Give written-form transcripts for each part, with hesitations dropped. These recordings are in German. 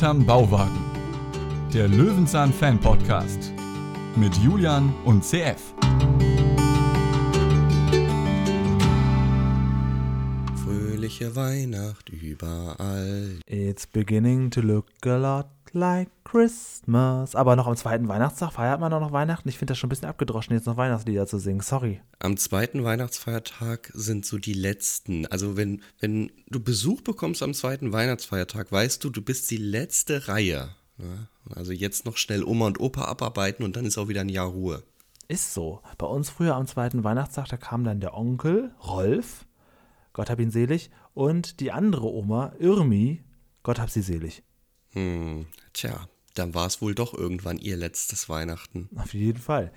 Hinterm Bauwagen, der Löwenzahn-Fan-Podcast mit Julian und CF. Fröhliche Weihnacht überall. It's beginning to look a lot like Christmas. Aber noch am zweiten Weihnachtstag feiert man auch noch Weihnachten. Ich finde das schon ein bisschen abgedroschen, jetzt noch Weihnachtslieder zu singen. Sorry. Am zweiten Weihnachtsfeiertag sind so die letzten. Also wenn du Besuch bekommst am zweiten Weihnachtsfeiertag, weißt du bist die letzte Reihe. Also jetzt noch schnell Oma und Opa abarbeiten und dann ist auch wieder ein Jahr Ruhe. Ist so. Bei uns früher am zweiten Weihnachtstag, da kam dann der Onkel, Rolf, Gott hab ihn selig, und die andere Oma, Irmi, Gott hab sie selig. Tja, dann war es wohl doch irgendwann ihr letztes Weihnachten. Auf jeden Fall.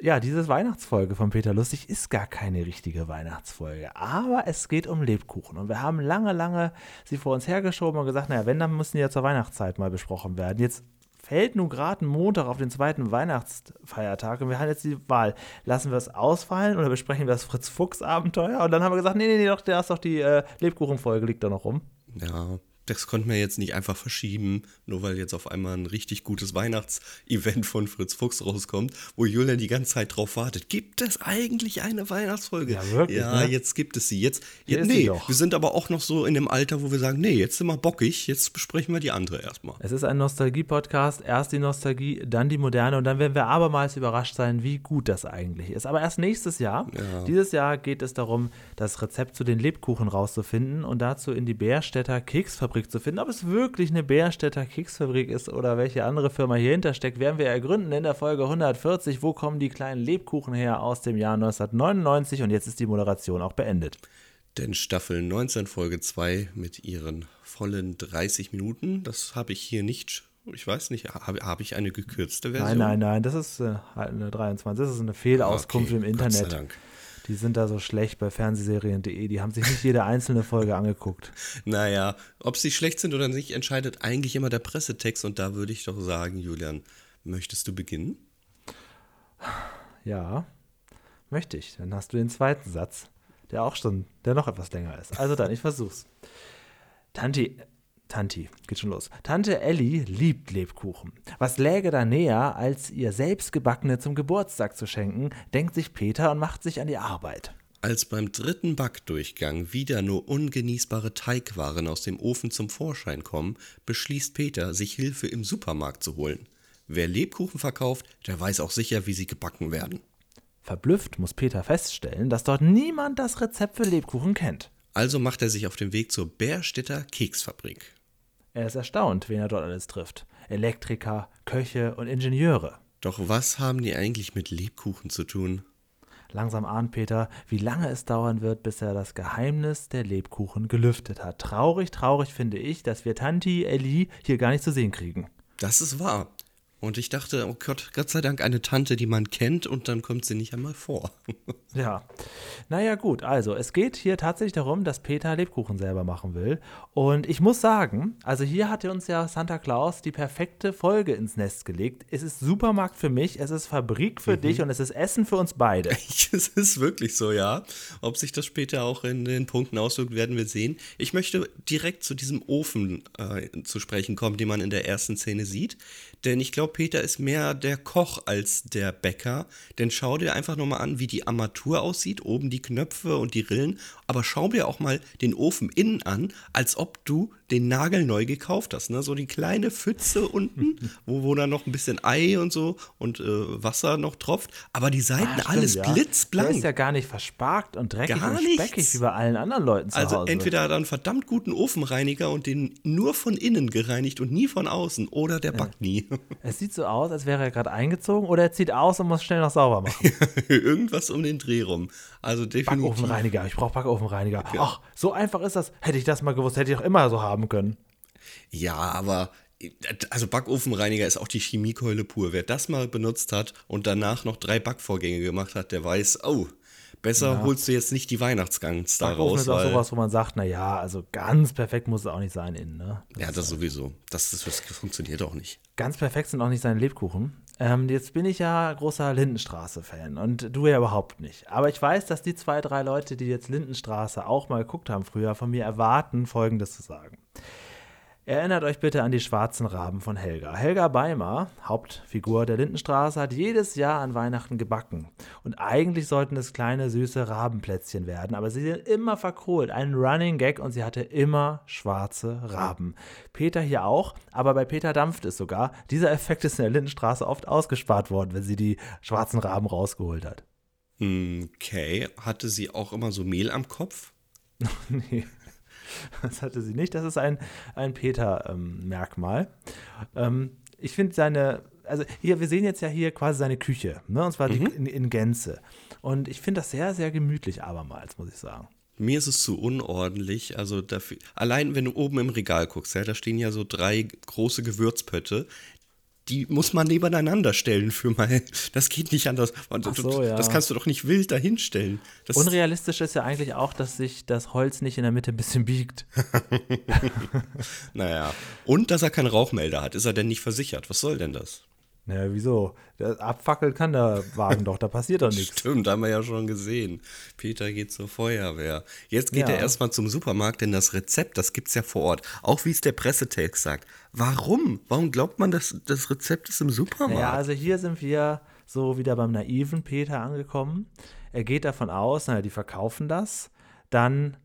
Ja, diese Weihnachtsfolge von Peter Lustig ist gar keine richtige Weihnachtsfolge, aber es geht um Lebkuchen und wir haben lange sie vor uns hergeschoben und gesagt, naja, wenn, dann müssen die ja zur Weihnachtszeit mal besprochen werden. Jetzt fällt nun gerade ein Montag auf den zweiten Weihnachtsfeiertag und wir haben jetzt die Wahl, lassen wir es ausfallen oder besprechen wir das Fritz-Fuchs-Abenteuer? Und dann haben wir gesagt, nee, doch, da ist doch die Lebkuchen-Folge, liegt doch noch rum. Ja, das konnten wir jetzt nicht einfach verschieben, nur weil jetzt auf einmal ein richtig gutes Weihnachtsevent von Fritz Fuchs rauskommt, wo Julian die ganze Zeit drauf wartet. Gibt es eigentlich eine Weihnachtsfolge? Ja, wirklich, ja, ne? Jetzt gibt es sie. Jetzt nee, wir sind aber auch noch so in dem Alter, wo wir sagen, nee, jetzt sind wir bockig, jetzt besprechen wir die andere erstmal. Es ist ein Nostalgie-Podcast, erst die Nostalgie, dann die Moderne und dann werden wir abermals überrascht sein, wie gut das eigentlich ist. Aber erst nächstes Jahr. Ja. Dieses Jahr geht es darum, das Rezept zu den Lebkuchen rauszufinden und dazu in die Bärstädter Keksfabrik zu finden. Ob es wirklich eine Bärstädter Keksfabrik ist oder welche andere Firma hier hintersteckt, werden wir ergründen in der Folge 140. Wo kommen die kleinen Lebkuchen her aus dem Jahr 1999? Und jetzt ist die Moderation auch beendet. Denn Staffel 19, Folge 2 mit ihren vollen 30 Minuten, das habe ich hier nicht, ich weiß nicht, habe ich eine gekürzte Version? Nein, das ist eine 23, das ist eine Fehlauskunft im Internet. Gott sei Dank. Die sind da so schlecht bei fernsehserien.de, die haben sich nicht jede einzelne Folge angeguckt. Naja, ob sie schlecht sind oder nicht, entscheidet eigentlich immer der Pressetext. Und da würde ich doch sagen, Julian, möchtest du beginnen? Ja, möchte ich. Dann hast du den zweiten Satz, der noch etwas länger ist. Also dann, ich versuch's. Tanti, geht schon los. Tante Elli liebt Lebkuchen. Was läge da näher, als ihr selbstgebackene zum Geburtstag zu schenken, denkt sich Peter und macht sich an die Arbeit. Als beim dritten Backdurchgang wieder nur ungenießbare Teigwaren aus dem Ofen zum Vorschein kommen, beschließt Peter, sich Hilfe im Supermarkt zu holen. Wer Lebkuchen verkauft, der weiß auch sicher, wie sie gebacken werden. Verblüfft muss Peter feststellen, dass dort niemand das Rezept für Lebkuchen kennt. Also macht er sich auf den Weg zur Bärstädter Keksfabrik. Er ist erstaunt, wen er dort alles trifft. Elektriker, Köche und Ingenieure. Doch was haben die eigentlich mit Lebkuchen zu tun? Langsam ahnt Peter, wie lange es dauern wird, bis er das Geheimnis der Lebkuchen gelüftet hat. Traurig finde ich, dass wir Tanti Elli hier gar nicht zu sehen kriegen. Das ist wahr. Und ich dachte, oh Gott sei Dank, eine Tante, die man kennt und dann kommt sie nicht einmal vor. Ja, naja gut, also es geht hier tatsächlich darum, dass Peter Lebkuchen selber machen will. Und ich muss sagen, also hier hat uns ja Santa Claus die perfekte Folge ins Nest gelegt. Es ist Supermarkt für mich, es ist Fabrik für dich und es ist Essen für uns beide. Es ist wirklich so, ja. Ob sich das später auch in den Punkten auswirkt, werden wir sehen. Ich möchte direkt zu diesem Ofen zu sprechen kommen, den man in der ersten Szene sieht. Denn ich glaube, Peter ist mehr der Koch als der Bäcker, denn schau dir einfach nochmal an, wie die Armatur aussieht, oben die Knöpfe und die Rillen, aber schau dir auch mal den Ofen innen an, als ob du den Nagel neu gekauft hast, ne? So die kleine Pfütze unten, wo dann noch ein bisschen Ei und so und Wasser noch tropft, aber die Seiten stimmt, blitzblank. Der ist ja gar nicht versparkt und dreckig und speckig wie bei allen anderen Leuten zu Hause. Also entweder hat er einen verdammt guten Ofenreiniger und den nur von innen gereinigt und nie von außen oder der backt nie. Es sieht so aus, als wäre er gerade eingezogen oder er zieht aus und muss schnell noch sauber machen. Irgendwas um den Dreh rum. Also definitiv. Backofenreiniger, ich brauche Backofenreiniger. Ja. Ach, so einfach ist das. Hätte ich das mal gewusst, hätte ich auch immer so haben können. Ja, aber also Backofenreiniger ist auch die Chemiekeule pur. Wer das mal benutzt hat und danach noch 3 Backvorgänge gemacht hat, der weiß, oh, besser holst du jetzt nicht die Weihnachtsgans da raus. Ist auch sowas, wo man sagt, naja, also ganz perfekt muss es auch nicht sein innen, ne? Das sowieso. Das funktioniert auch nicht. Ganz perfekt sind auch nicht seine Lebkuchen. Jetzt bin ich ja großer Lindenstraße-Fan und du ja überhaupt nicht. Aber ich weiß, dass die 2, 3 Leute, die jetzt Lindenstraße auch mal geguckt haben früher, von mir erwarten, Folgendes zu sagen. Erinnert euch bitte an die schwarzen Raben von Helga. Helga Beimer, Hauptfigur der Lindenstraße, hat jedes Jahr an Weihnachten gebacken. Und eigentlich sollten es kleine, süße Rabenplätzchen werden, aber sie sind immer verkohlt. Ein Running Gag und sie hatte immer schwarze Raben. Peter hier auch, aber bei Peter dampft es sogar. Dieser Effekt ist in der Lindenstraße oft ausgespart worden, wenn sie die schwarzen Raben rausgeholt hat. Okay, hatte sie auch immer so Mehl am Kopf? Nee. Das hatte sie nicht. Das ist ein Peter-Merkmal. Ich finde seine, also hier, wir sehen jetzt ja hier quasi seine Küche, ne? Und zwar in Gänze. Und ich finde das sehr, sehr gemütlich abermals, muss ich sagen. Mir ist es zu unordentlich. Also dafür, allein, wenn du oben im Regal guckst, ja, da stehen ja so 3 große Gewürzpötte. Die muss man nebeneinander stellen für mal. Das geht nicht anders. So, ja. Das kannst du doch nicht wild dahinstellen. Das unrealistisch ist ja eigentlich auch, dass sich das Holz nicht in der Mitte ein bisschen biegt. Naja. Und dass er keinen Rauchmelder hat. Ist er denn nicht versichert? Was soll denn das? Naja, wieso? Abfackeln kann der Wagen doch. Da passiert doch nichts. Stimmt, haben wir ja schon gesehen. Peter geht zur Feuerwehr. Jetzt geht er erstmal zum Supermarkt, denn das Rezept, das gibt's ja vor Ort. Auch wie es der Pressetext sagt. Warum? Warum glaubt man, dass das Rezept ist im Supermarkt? Ja, also hier sind wir so wieder beim naiven Peter angekommen. Er geht davon aus, naja, die verkaufen das, dann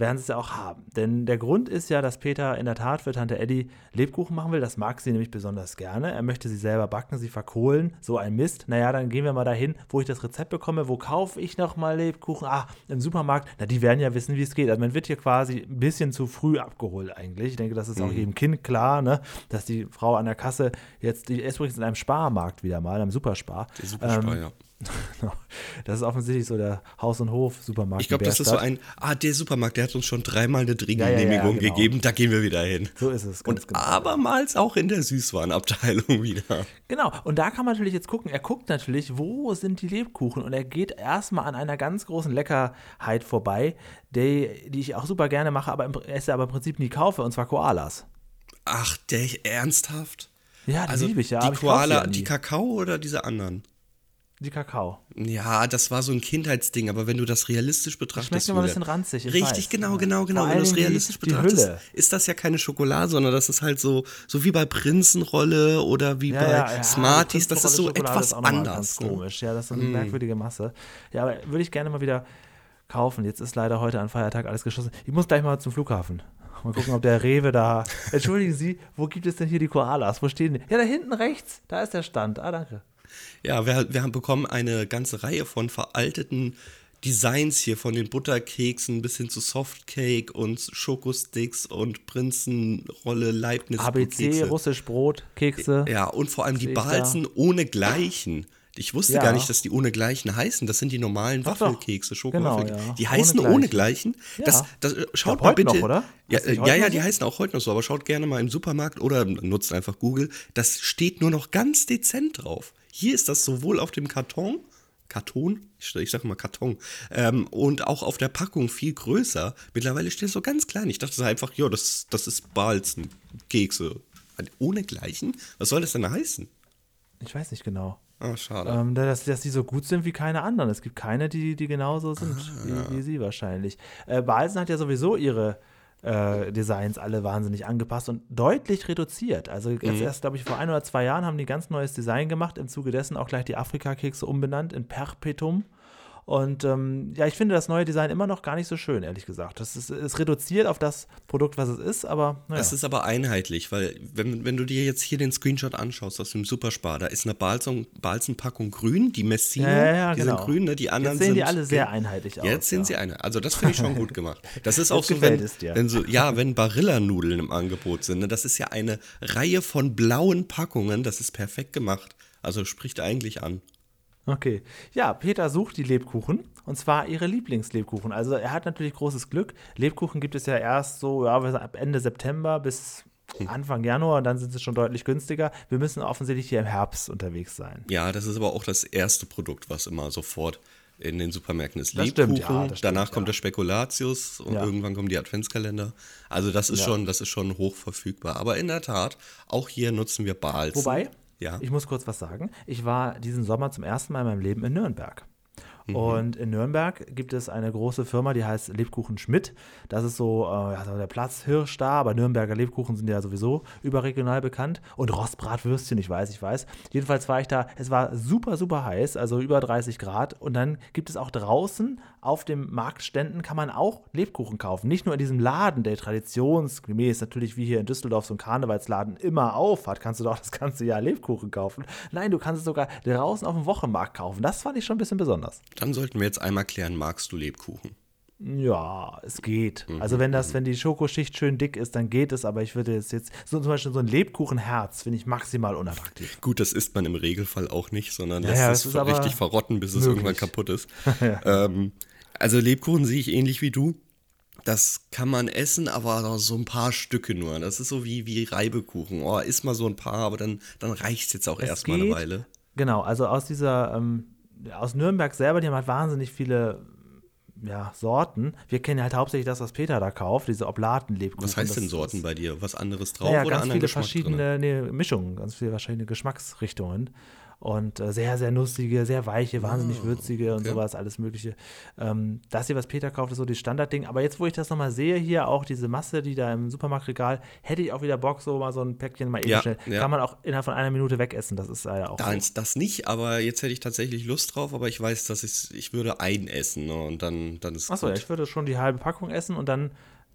werden sie es ja auch haben. Denn der Grund ist ja, dass Peter in der Tat für Tante Eddy Lebkuchen machen will. Das mag sie nämlich besonders gerne. Er möchte sie selber backen, sie verkohlen. So ein Mist. Naja, dann gehen wir mal dahin, wo ich das Rezept bekomme. Wo kaufe ich nochmal Lebkuchen? Ah, im Supermarkt. Na, die werden ja wissen, wie es geht. Also man wird hier quasi ein bisschen zu früh abgeholt eigentlich. Ich denke, das ist auch jedem Kind klar, ne? Dass die Frau an der Kasse jetzt, die ist übrigens in einem Sparmarkt wieder mal, einem Superspar. Der Superspar, ja. Das ist offensichtlich so der Haus- und Hof-Supermarkt. Ich glaube, das ist so ein, der Supermarkt, der hat uns schon 3-mal eine Drehgenehmigung genau. gegeben, da gehen wir wieder hin. So ist es. Ganz und genau. Abermals auch in der Süßwarenabteilung wieder. Genau, und da kann man natürlich jetzt gucken, er guckt natürlich, wo sind die Lebkuchen und er geht erstmal an einer ganz großen Leckerheit vorbei, die ich auch super gerne mache, aber im Prinzip nie kaufe, und zwar Koalas. Ach, ernsthaft? Ja, das also liebe ich ja. Die Koala, die Kakao oder diese anderen? Die Kakao. Ja, das war so ein Kindheitsding, aber wenn du das realistisch betrachtest. Das schmeckt immer ein bisschen ranzig. Richtig, weiß. Genau. Vor wenn du es realistisch betrachtest, Hülle. Ist das ja keine Schokolade, sondern das ist halt so wie bei Prinzenrolle oder wie bei Smarties. Das ist so Schokolade etwas ist auch anders. Ganz komisch, ja, das ist eine merkwürdige Masse. Ja, aber würde ich gerne mal wieder kaufen. Jetzt ist leider heute an Feiertag alles geschossen. Ich muss gleich mal zum Flughafen. Mal gucken, ob der Rewe da. Entschuldigen Sie, wo gibt es denn hier die Koalas? Wo stehen die? Ja, da hinten rechts. Da ist der Stand. Ah, danke. Ja, wir haben bekommen eine ganze Reihe von veralteten Designs hier, von den Butterkeksen bis hin zu Softcake und Schokosticks und Prinzenrolle, Leibniz ABC, russisch Brot, Kekse. Ja, und vor allem die Bahlsen ohnegleichen. Ich wusste gar nicht, dass die ohnegleichen heißen. Das sind die normalen Waffelkekse, Schokowaffelkekse. Genau, die heißen ohnegleichen. Das schaut mal heute bitte. Noch, oder? Ja, die heißen auch heute noch so. Aber schaut gerne mal im Supermarkt oder nutzt einfach Google. Das steht nur noch ganz dezent drauf. Hier ist das sowohl auf dem Karton, und auch auf der Packung viel größer. Mittlerweile steht es so ganz klein. Ich dachte einfach, das ist Bahlsen, Kekse. Ohnegleichen? Was soll das denn heißen? Ich weiß nicht genau. Ah, schade. Dass die so gut sind wie keine anderen. Es gibt keine, die genauso sind wie sie wahrscheinlich. Bahlsen hat ja sowieso ihre Designs alle wahnsinnig angepasst und deutlich reduziert. Also erst, glaube ich, vor 1 oder 2 Jahren haben die ganz neues Design gemacht, im Zuge dessen auch gleich die Afrika-Kekse umbenannt in Perpetuum. Und ich finde das neue Design immer noch gar nicht so schön, ehrlich gesagt. Das ist reduziert auf das Produkt, was es ist, aber naja. Es ist aber einheitlich, weil wenn du dir jetzt hier den Screenshot anschaust aus dem Superspar, da ist eine Bahlsen-Packung grün, die Messina, sind grün, ne? Die anderen sind... Jetzt sehen die alle sehr einheitlich aus. Jetzt sehen sie eine. Also das finde ich schon gut gemacht. Das ist auch so, wenn Barilla-Nudeln im Angebot sind, ne? Das ist ja eine Reihe von blauen Packungen, das ist perfekt gemacht. Also spricht eigentlich an. Okay. Ja, Peter sucht die Lebkuchen und zwar ihre Lieblingslebkuchen. Also er hat natürlich großes Glück. Lebkuchen gibt es ja erst so ab Ende September bis Anfang Januar und dann sind sie schon deutlich günstiger. Wir müssen offensichtlich hier im Herbst unterwegs sein. Ja, das ist aber auch das erste Produkt, was immer sofort in den Supermärkten ist. Lebkuchen, danach kommt der Spekulatius und irgendwann kommen die Adventskalender. Also das ist schon hoch verfügbar. Aber in der Tat, auch hier nutzen wir Bahlsen. Wobei... Ja. Ich muss kurz was sagen. Ich war diesen Sommer zum ersten Mal in meinem Leben in Nürnberg. Mhm. Und in Nürnberg gibt es eine große Firma, die heißt Lebkuchen Schmidt. Das ist so der Platzhirsch da, aber Nürnberger Lebkuchen sind ja sowieso überregional bekannt. Und Rostbratwürstchen, ich weiß. Jedenfalls war ich da, es war super, super heiß, also über 30 Grad. Und dann gibt es auch draußen auf den Marktständen kann man auch Lebkuchen kaufen. Nicht nur in diesem Laden, der traditionsgemäß natürlich wie hier in Düsseldorf so ein Karnevalsladen immer auf hat, kannst du doch das ganze Jahr Lebkuchen kaufen. Nein, du kannst es sogar draußen auf dem Wochenmarkt kaufen. Das fand ich schon ein bisschen besonders. Dann sollten wir jetzt einmal klären, magst du Lebkuchen? Ja, es geht. Mhm. Also wenn die Schokoschicht schön dick ist, dann geht es, aber ich würde jetzt so zum Beispiel so ein Lebkuchenherz finde ich maximal unattraktiv. Gut, das isst man im Regelfall auch nicht, sondern lässt es richtig verrotten, bis es irgendwann kaputt ist. Ja. Also Lebkuchen sehe ich ähnlich wie du. Das kann man essen, aber so ein paar Stücke nur. Das ist so wie Reibekuchen. Oh, isst mal so ein paar, aber dann reicht es jetzt auch erstmal eine Weile. Genau, also aus Nürnberg selber, die haben halt wahnsinnig viele Sorten. Wir kennen halt hauptsächlich das, was Peter da kauft, diese Oblaten-Lebkuchen. Was heißt denn Sorten bei dir? Was anderes drauf oder anderen Geschmack drin? Ganz viele verschiedene Geschmacksrichtungen. Und sehr, sehr nussige, sehr weiche, wahnsinnig würzige und sowas, alles Mögliche. Das hier, was Peter kauft, ist so das Standardding. Aber jetzt, wo ich das nochmal sehe, hier auch diese Masse, die da im Supermarktregal, hätte ich auch wieder Bock, so ein Päckchen mal eben schnell. Ja. Kann man auch innerhalb von einer Minute wegessen, das ist ja auch das nicht, aber jetzt hätte ich tatsächlich Lust drauf, aber ich weiß, dass ich würde einen essen, ne? Und dann ist es gut. Ich würde schon die halbe Packung essen und dann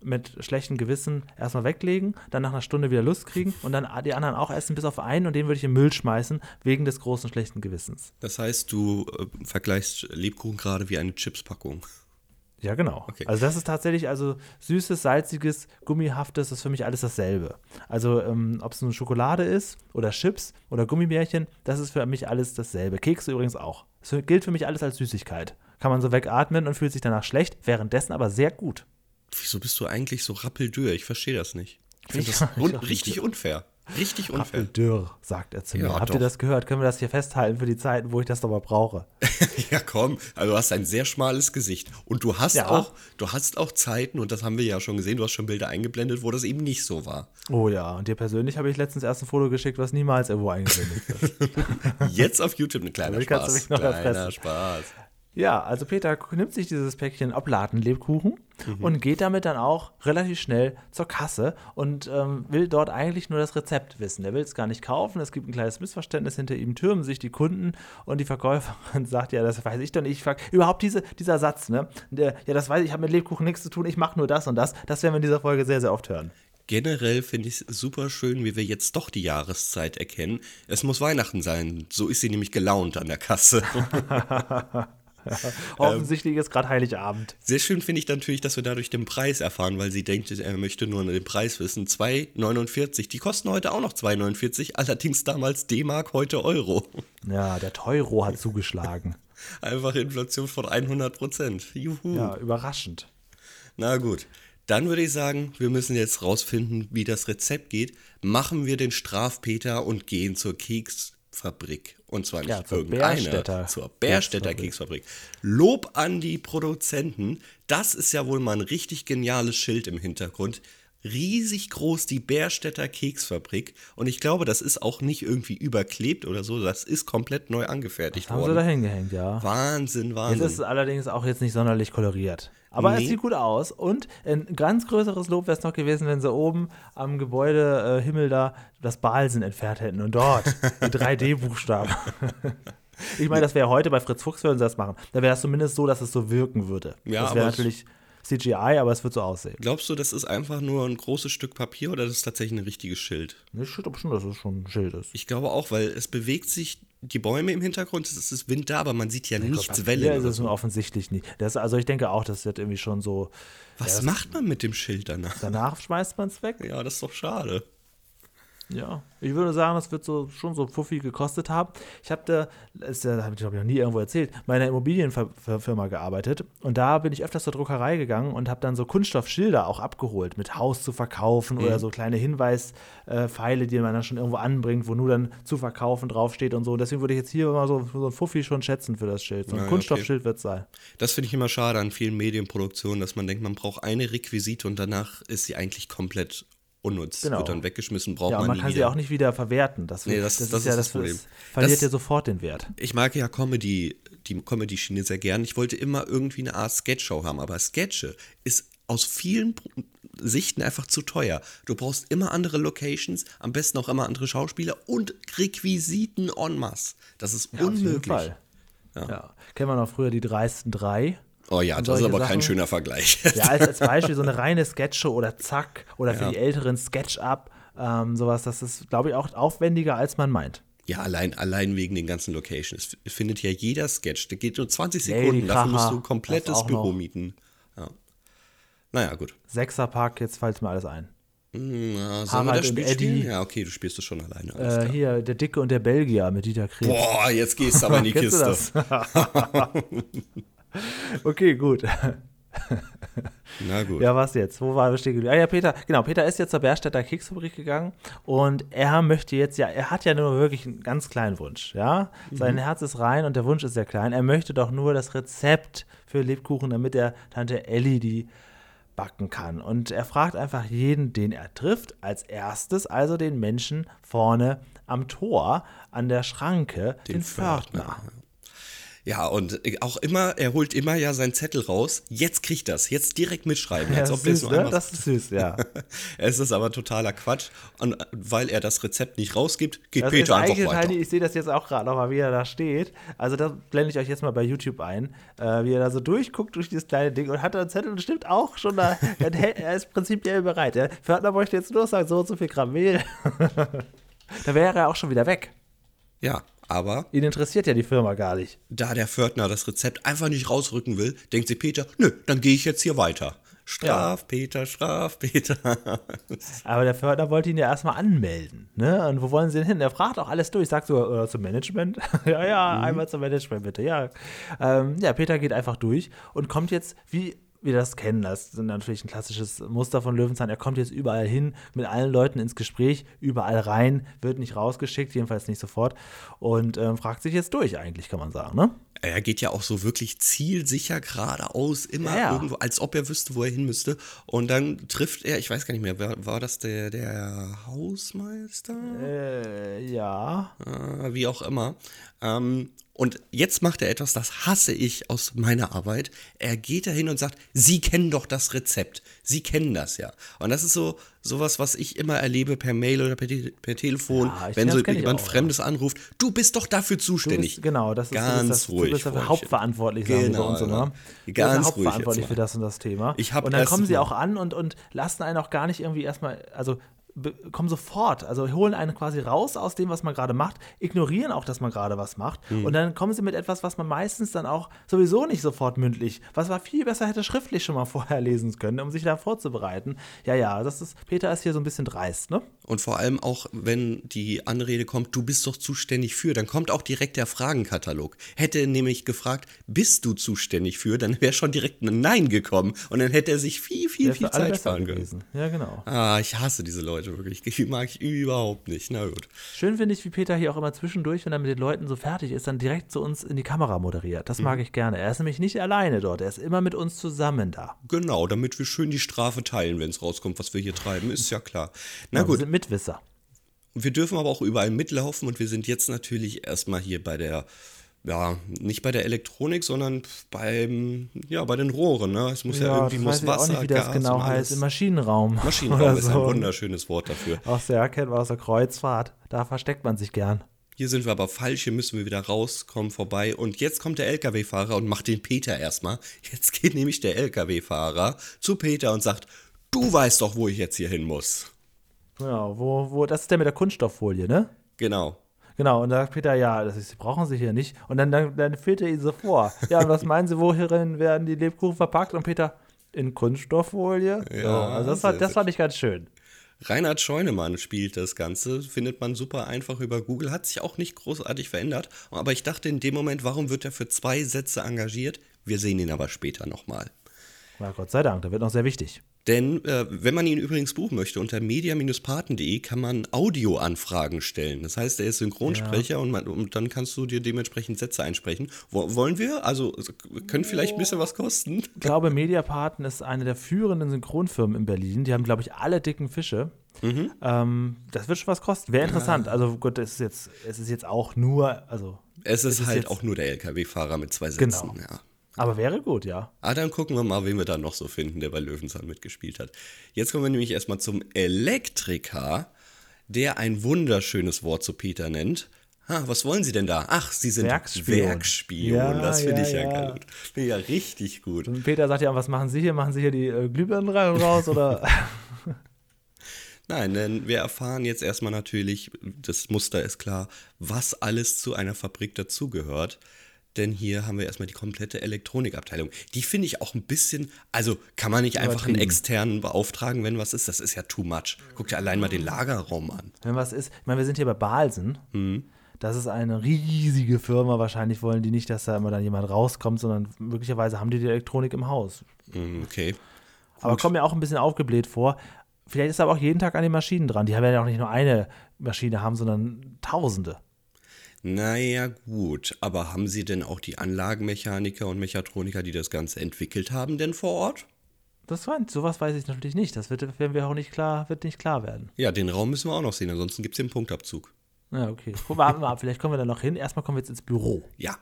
mit schlechtem Gewissen erstmal weglegen, dann nach einer Stunde wieder Lust kriegen und dann die anderen auch essen, bis auf einen, und den würde ich im Müll schmeißen, wegen des großen schlechten Gewissens. Das heißt, du vergleichst Lebkuchen gerade wie eine Chipspackung. Ja, genau. Okay. Also das ist tatsächlich, süßes, salziges, gummihaftes, das ist für mich alles dasselbe. Also ob es nun Schokolade ist oder Chips oder Gummibärchen, das ist für mich alles dasselbe. Kekse übrigens auch. Das gilt für mich alles als Süßigkeit. Kann man so wegatmen und fühlt sich danach schlecht, währenddessen aber sehr gut. Wieso bist du eigentlich so rappeldürr? Ich verstehe das nicht. Ich finde das richtig unfair. Richtig unfair. Rappeldürr, sagt er zu mir. Habt ihr das gehört? Können wir das hier festhalten für die Zeiten, wo ich das nochmal brauche? Ja, komm. Also du hast ein sehr schmales Gesicht. Und du hast auch Zeiten, und das haben wir ja schon gesehen, du hast schon Bilder eingeblendet, wo das eben nicht so war. Oh ja, und dir persönlich habe ich letztens erst ein Foto geschickt, was niemals irgendwo eingeblendet wird. Jetzt auf YouTube, ein kleiner Spaß. Kleiner Spaß. Ja, also Peter nimmt sich dieses Päckchen Oblaten-Lebkuchen und geht damit dann auch relativ schnell zur Kasse und will dort eigentlich nur das Rezept wissen. Er will es gar nicht kaufen, es gibt ein kleines Missverständnis, hinter ihm türmen sich die Kunden und die Verkäuferin sagt, ja, das weiß ich doch nicht. Überhaupt dieser Satz, ne? Das weiß ich, habe mit Lebkuchen nichts zu tun, ich mache nur das und das. Das werden wir in dieser Folge sehr, sehr oft hören. Generell finde ich es super schön, wie wir jetzt doch die Jahreszeit erkennen. Es muss Weihnachten sein, so ist sie nämlich gelaunt an der Kasse. Ja, offensichtlich ist gerade Heiligabend. Sehr schön finde ich natürlich, dass wir dadurch den Preis erfahren, weil sie denkt, er möchte nur den Preis wissen. 2,49. Die kosten heute auch noch 2,49, allerdings damals D-Mark, heute Euro. Ja, der Teuro hat zugeschlagen. Einfach Inflation von 100%. Juhu. Ja, überraschend. Na gut, dann würde ich sagen, wir müssen jetzt rausfinden, wie das Rezept geht. Machen wir den Strafpeter und gehen zur Keksfabrik. Und zwar nicht zur Bärstädter Keksfabrik. Lob an die Produzenten. Das ist ja wohl mal ein richtig geniales Schild im Hintergrund. Riesig groß, die Bärstädter Keksfabrik. Und ich glaube, das ist auch nicht irgendwie überklebt oder so. Das ist komplett neu angefertigt worden. Haben sie da hingehängt, ja. Wahnsinn. Jetzt ist es allerdings auch jetzt nicht sonderlich koloriert. Aber es sieht gut aus. Und ein ganz größeres Lob wäre es noch gewesen, wenn sie oben am Gebäudehimmel da das Bahlsen entfernt hätten. Und dort die 3D-Buchstaben. Ich meine, das wäre heute bei Fritz Fuchs, würden sie das machen. Da wäre es zumindest so, dass es so wirken würde. Ja, das wäre natürlich CGI, aber es wird so aussehen. Glaubst du, das ist einfach nur ein großes Stück Papier oder das ist tatsächlich ein richtiges Schild? Ich glaube schon, dass es schon ein Schild ist. Ich glaube auch, weil es bewegt sich, die Bäume im Hintergrund, es ist Winter, aber man sieht ja nichts wellen. Ja, das ist so. Offensichtlich nicht. Ich denke auch, das wird irgendwie schon so. Was macht man mit dem Schild danach? Danach schmeißt man es weg. Ja, das ist doch schade. Ja, ich würde sagen, das wird schon so Puffi gekostet haben. Ich habe das habe ich glaube ich noch nie irgendwo erzählt, meiner Immobilienfirma gearbeitet und da bin ich öfters zur Druckerei gegangen und habe dann so Kunststoffschilder auch abgeholt, mit Haus zu verkaufen oder so kleine Hinweispfeile, die man dann schon irgendwo anbringt, wo nur dann zu verkaufen draufsteht und so. Und deswegen würde ich jetzt hier mal so ein Puffi schon schätzen für das Schild. So ein Kunststoffschild wird es sein. Das finde ich immer schade an vielen Medienproduktionen, dass man denkt, man braucht eine Requisite und danach ist sie eigentlich komplett unnütz, genau. Wird dann weggeschmissen, braucht ja, man nie wieder. Man kann sie auch nicht wieder verwerten. Das ist das Problem. Das verliert ja sofort den Wert. Ich mag ja die Comedy-Schiene sehr gern. Ich wollte immer irgendwie eine Art Sketchshow haben, aber Sketche ist aus vielen Sichten einfach zu teuer. Du brauchst immer andere Locations, am besten auch immer andere Schauspieler und Requisiten en masse. Das ist unmöglich. Auf jeden Fall. Ja. Kennen wir noch früher die dreisten drei? Oh ja, das ist aber kein schöner Vergleich. Ja, als Beispiel so eine reine Sketchshow oder Zack oder für die Älteren Sketch-Up, sowas, das ist, glaube ich, auch aufwendiger, als man meint. Ja, allein wegen den ganzen Locations. Es findet ja jeder Sketch, der geht nur 20 Sekunden, dafür musst du ein komplettes Büro mieten. Ja. Naja, gut. Sechserpark, jetzt fällt mir alles ein. Sollen wir das Spiel spielen? Ja, okay, du spielst es schon alleine. Hier, der Dicke und der Belgier mit Dieter Krebs. Boah, jetzt gehst du aber in die Kiste. Okay, gut. Na gut. Ja, was jetzt? Wo war der Steg? Ah ja, Peter. Genau, Peter ist jetzt zur Bärstädter Keksfabrik gegangen und er möchte jetzt, ja, er hat ja nur wirklich einen ganz kleinen Wunsch, ja? Sein Herz ist rein und der Wunsch ist sehr klein. Er möchte doch nur das Rezept für Lebkuchen, damit er Tante Elli die backen kann. Und er fragt einfach jeden, den er trifft, als erstes also den Menschen vorne am Tor, an der Schranke, den Pförtner. Ja, und auch immer, er holt immer ja seinen Zettel raus. Jetzt kriegt das, jetzt direkt mitschreiben. Als ob süß, ne? Das ist süß, ja. Es ist aber totaler Quatsch. Und weil er das Rezept nicht rausgibt, geht das Peter einfach weiter. Tiny, ich sehe das jetzt auch gerade nochmal, wie er da steht. Also da blende ich euch jetzt mal bei YouTube ein, wie er da so durchguckt durch dieses kleine Ding und hat einen Zettel und stimmt auch schon da. Er ist prinzipiell bereit. Der Pförtner möchte jetzt nur sagen, so und so viel Gramm Mehl. Da wäre er auch schon wieder weg. Ja. Aber ihn interessiert ja die Firma gar nicht. Da der Pförtner das Rezept einfach nicht rausrücken will, denkt sich Peter, nö, dann gehe ich jetzt hier weiter. Straf, Peter. Aber der Pförtner wollte ihn ja erstmal anmelden, ne? Und wo wollen sie denn hin? Er fragt auch alles durch. Sagt so, zum Management? Einmal zum Management bitte, ja. Peter geht einfach durch und kommt jetzt, wie wir das kennen, das ist natürlich ein klassisches Muster von Löwenzahn, er kommt jetzt überall hin, mit allen Leuten ins Gespräch, überall rein, wird nicht rausgeschickt, jedenfalls nicht sofort und fragt sich jetzt durch eigentlich, kann man sagen, ne? Er geht ja auch so wirklich zielsicher geradeaus, immer irgendwo, als ob er wüsste, wo er hin müsste und dann trifft er, ich weiß gar nicht mehr, war das der Hausmeister? Wie auch immer. Und jetzt macht er etwas, das hasse ich aus meiner Arbeit. Er geht dahin und sagt, Sie kennen doch das Rezept. Sie kennen das ja. Und das ist so sowas, was ich immer erlebe per Mail oder per Telefon, wenn so jemand Fremdes anruft. Du bist doch dafür zuständig. Du bist dafür hauptverantwortlich, sagen wir so. Hauptverantwortlich für das und das Thema. Und dann kommen sie auch an und lassen einen auch gar nicht irgendwie erstmal, also kommen sofort, also holen einen quasi raus aus dem, was man gerade macht, ignorieren auch, dass man gerade was macht und dann kommen sie mit etwas, was man meistens dann auch sowieso nicht sofort mündlich, was man viel besser hätte schriftlich schon mal vorher lesen können, um sich da vorzubereiten. Peter ist hier so ein bisschen dreist, ne? Und vor allem auch, wenn die Anrede kommt, du bist doch zuständig für, dann kommt auch direkt der Fragenkatalog. Hätte nämlich gefragt, bist du zuständig für, dann wäre schon direkt ein Nein gekommen und dann hätte er sich viel Zeit fahren können. Ja, genau. Ich hasse diese Leute. Wirklich, die mag ich überhaupt nicht. Na gut. Schön finde ich, wie Peter hier auch immer zwischendurch, wenn er mit den Leuten so fertig ist, dann direkt zu uns in die Kamera moderiert. Das mag ich gerne. Er ist nämlich nicht alleine dort. Er ist immer mit uns zusammen da. Genau, damit wir schön die Strafe teilen, wenn es rauskommt, was wir hier treiben. Ist ja klar. Na gut. Wir sind Mitwisser. Wir dürfen aber auch überall mitlaufen und wir sind jetzt natürlich erstmal hier bei der, nicht bei der Elektronik, sondern bei den Rohren, ne? Es muss muss Wasser, Gas, wie das genau heißt, im Maschinenraum. Maschinenraum ist ein wunderschönes Wort dafür. Aus der Kreuzfahrt, da versteckt man sich gern. Hier sind wir aber falsch, hier müssen wir wieder raus, kommen vorbei. Und jetzt kommt der LKW-Fahrer und macht den Peter erstmal. Jetzt geht nämlich der LKW-Fahrer zu Peter und sagt, du weißt doch, wo ich jetzt hier hin muss. Ja, wo, das ist der mit der Kunststofffolie, ne? Genau, und da sagt Peter, Sie brauchen sie hier nicht. Und dann fehlt er ihnen so vor. Ja, und was meinen Sie, wohin werden die Lebkuchen verpackt? Und Peter, in Kunststofffolie? Ja. Also das fand ich ganz schön. Reinhard Scheunemann spielt das Ganze, findet man super einfach über Google, hat sich auch nicht großartig verändert. Aber ich dachte in dem Moment, warum wird er für 2 Sätze engagiert? Wir sehen ihn aber später nochmal. Na Gott sei Dank, der wird noch sehr wichtig. Denn wenn man ihn übrigens buchen möchte, unter media-paten.de kann man Audioanfragen stellen. Das heißt, er ist Synchronsprecher, ja, und dann kannst du dir dementsprechend Sätze einsprechen. Wollen wir? Also können vielleicht ein bisschen was kosten. Ich glaube, Mediapaten ist eine der führenden Synchronfirmen in Berlin. Die haben, glaube ich, alle dicken Fische. Mhm. Das wird schon was kosten. Wäre interessant. Also Gott, es ist jetzt auch nur, also es ist halt auch nur der LKW-Fahrer mit zwei Sätzen. Genau. Ja. Aber wäre gut, ja. Ah, dann gucken wir mal, wen wir da noch so finden, der bei Löwenzahn mitgespielt hat. Jetzt kommen wir nämlich erstmal zum Elektriker, der ein wunderschönes Wort zu Peter nennt. Ha, was wollen Sie denn da? Ach, Sie sind Werkspion. Ja, das finde ich ja geil. Finde ich ja richtig gut. Und Peter sagt ja, was machen Sie hier? Machen Sie hier die Glühbirnen rein und raus? Oder? Nein, denn wir erfahren jetzt erstmal natürlich, das Muster ist klar, was alles zu einer Fabrik dazugehört. Denn hier haben wir erstmal die komplette Elektronikabteilung. Die finde ich auch ein bisschen, also kann man nicht einfach einen externen beauftragen, wenn was ist. Das ist ja too much. Guck dir allein mal den Lagerraum an. Wenn was ist, ich meine, wir sind hier bei Bahlsen. Mhm. Das ist eine riesige Firma. Wahrscheinlich wollen die nicht, dass da immer dann jemand rauskommt, sondern möglicherweise haben die Elektronik im Haus. Mhm, okay. Gut. Aber kommt mir auch ein bisschen aufgebläht vor. Vielleicht ist aber auch jeden Tag an den Maschinen dran. Die haben ja auch nicht nur eine Maschine haben, sondern Tausende. Naja gut, aber haben Sie denn auch die Anlagenmechaniker und Mechatroniker, die das Ganze entwickelt haben, denn vor Ort? Sowas weiß ich natürlich nicht. Das wird nicht klar werden. Ja, den Raum müssen wir auch noch sehen, ansonsten gibt es den Punktabzug. Ja, okay. Gucken wir mal ab, vielleicht kommen wir da noch hin. Erstmal kommen wir jetzt ins Büro. Ja,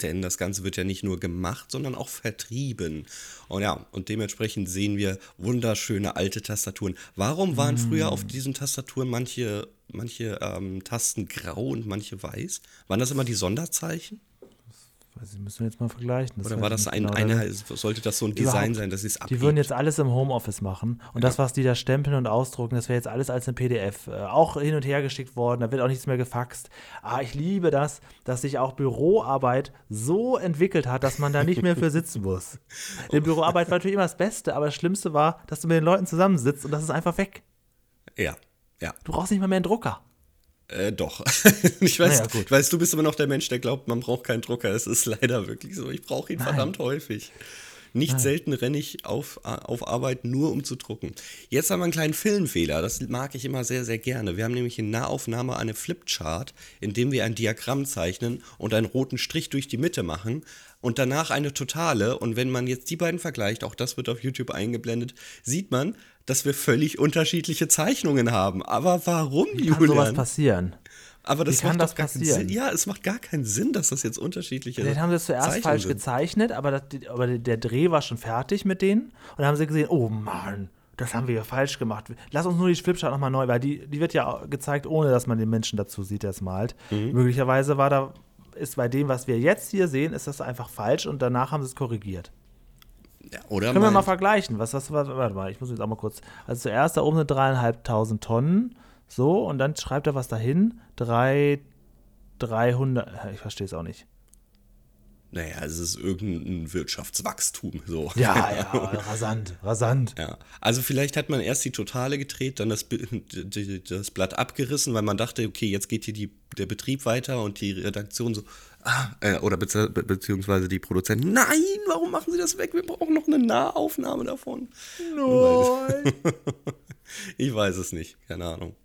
denn das Ganze wird ja nicht nur gemacht, sondern auch vertrieben. Und ja, und dementsprechend sehen wir wunderschöne alte Tastaturen. Warum waren früher auf diesen Tastaturen manche Tasten grau und manche weiß? Waren das immer die Sonderzeichen? Das müssen wir jetzt mal vergleichen. Das Oder war das sollte das so ein Design sein, dass sie es abgibt? Die würden jetzt alles im Homeoffice machen. Und das, was die da stempeln und ausdrucken, das wäre jetzt alles als eine PDF. Auch hin und her geschickt worden, da wird auch nichts mehr gefaxt. Ah, ich liebe das, dass sich auch Büroarbeit so entwickelt hat, dass man da nicht mehr für sitzen muss. Die Büroarbeit war natürlich immer das Beste, aber das Schlimmste war, dass du mit den Leuten zusammensitzt und das ist einfach weg. Ja, ja. Du brauchst nicht mal mehr einen Drucker. Doch. Ich weiß, du bist immer noch der Mensch, der glaubt, man braucht keinen Drucker. Es ist leider wirklich so. Ich brauche ihn verdammt häufig. Nicht selten renne ich auf Arbeit nur, um zu drucken. Jetzt haben wir einen kleinen Filmfehler. Das mag ich immer sehr, sehr gerne. Wir haben nämlich in Nahaufnahme eine Flipchart, in dem wir ein Diagramm zeichnen und einen roten Strich durch die Mitte machen und danach eine Totale. Und wenn man jetzt die beiden vergleicht, auch das wird auf YouTube eingeblendet, sieht man, dass wir völlig unterschiedliche Zeichnungen haben. Aber warum, Julian? Wie kann sowas passieren? Aber das macht doch gar keinen Sinn. Ja, es macht gar keinen Sinn, dass das jetzt unterschiedliche Zeichnungen sind. Dann haben sie es zuerst falsch gezeichnet, aber der Dreh war schon fertig mit denen. Und dann haben sie gesehen, oh Mann, das haben wir ja falsch gemacht. Lass uns nur die Flipchart nochmal neu, weil die wird ja gezeigt, ohne dass man den Menschen dazu sieht, der es malt. Mhm. Möglicherweise ist bei dem, was wir jetzt hier sehen, ist das einfach falsch und danach haben sie es korrigiert. Ja, oder können wir mal vergleichen. Warte mal, ich muss jetzt auch mal kurz. Also zuerst da oben sind 3.500 Tonnen. So, und dann schreibt er was dahin. 300. Ich verstehe es auch nicht. Naja, es ist irgendein Wirtschaftswachstum. So. Ja, rasant. Ja. Also vielleicht hat man erst die Totale gedreht, dann das Blatt abgerissen, weil man dachte, okay, jetzt geht hier der Betrieb weiter und die Redaktion so. Oder beziehungsweise die Produzenten. Nein, warum machen sie das weg? Wir brauchen noch eine Nahaufnahme davon. Nein. Ich weiß es nicht, keine Ahnung.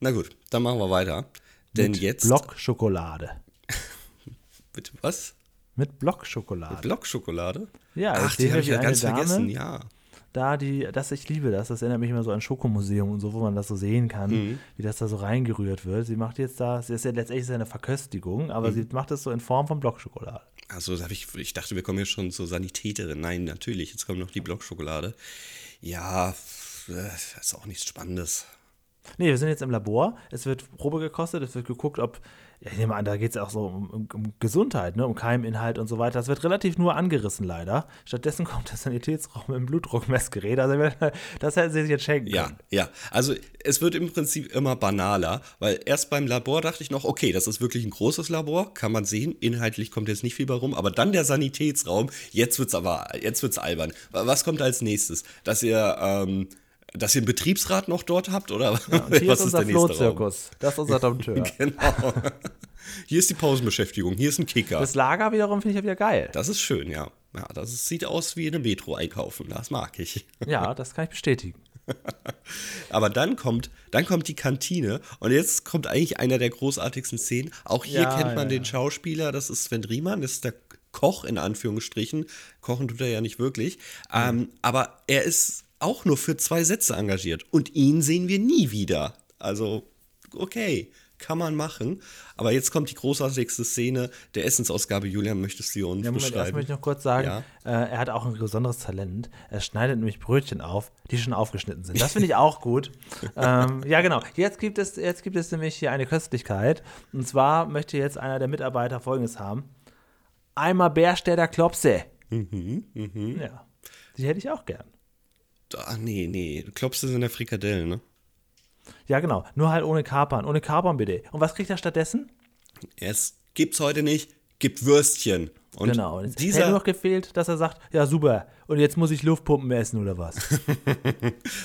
Na gut, dann machen wir weiter. Denn jetzt Blockschokolade. Bitte was? Mit Blockschokolade. Mit Blockschokolade? Ja, ach, die habe ich ja ganz vergessen, ja. Ich liebe das. Das erinnert mich immer so an Schokomuseum und so, wo man das so sehen kann, wie das da so reingerührt wird. Sie macht jetzt das ist ja letztendlich eine Verköstigung, aber sie macht das so in Form von Blockschokolade. Also ich dachte, wir kommen hier schon zur Sanitäterin. Nein, natürlich, jetzt kommt noch die Blockschokolade. Ja, das ist auch nichts Spannendes. Nee, wir sind jetzt im Labor, es wird Probe gekostet, es wird geguckt, ob, ich nehme an, da geht es auch so um Gesundheit, ne? Um Keiminhalt und so weiter. Das wird relativ nur angerissen, leider. Stattdessen kommt der Sanitätsraum mit dem Blutdruckmessgerät. Also das hätten sie sich jetzt schenken können. Ja, also es wird im Prinzip immer banaler, weil erst beim Labor dachte ich noch, okay, das ist wirklich ein großes Labor, kann man sehen, inhaltlich kommt jetzt nicht viel bei rum, aber dann der Sanitätsraum, jetzt wird's albern. Was kommt als nächstes? Dass ihr einen Betriebsrat noch dort habt? Oder ja, und hier was ist der nächste Raum? Das ist unser Dompteur. Genau. Hier ist die Pausenbeschäftigung, hier ist ein Kicker. Das Lager wiederum finde ich ja wieder geil. Das ist schön, ja. Ja, das sieht aus wie in einem Metro einkaufen, das mag ich. Ja, das kann ich bestätigen. Aber dann kommt die Kantine und jetzt kommt eigentlich einer der großartigsten Szenen. Auch hier kennt man den Schauspieler, das ist Sven Riemann, das ist der Koch in Anführungsstrichen. Kochen tut er ja nicht wirklich. Aber er ist auch nur für 2 Sätze engagiert und ihn sehen wir nie wieder. Also, okay, kann man machen. Aber jetzt kommt die großartigste Szene der Essensausgabe. Julian, möchtest du uns beschreiben? Moment, das möchte ich noch kurz sagen. Ja? Er hat auch ein besonderes Talent. Er schneidet nämlich Brötchen auf, die schon aufgeschnitten sind. Das finde ich auch gut. Ja, genau. Jetzt gibt es nämlich hier eine Köstlichkeit. Und zwar möchte jetzt einer der Mitarbeiter Folgendes haben. Einmal Bärstädter Klopse. Ja, die hätte ich auch gern. Ach nee. Klopse sind ja Frikadellen, ne? Ja, genau. Nur halt ohne Kapern. Ohne Kapern, bitte. Und was kriegt er stattdessen? Es gibt's heute nicht. Gibt Würstchen. Und genau. Und es hätte nur noch gefehlt, dass er sagt, ja, super. Und jetzt muss ich Luftpumpen essen oder was?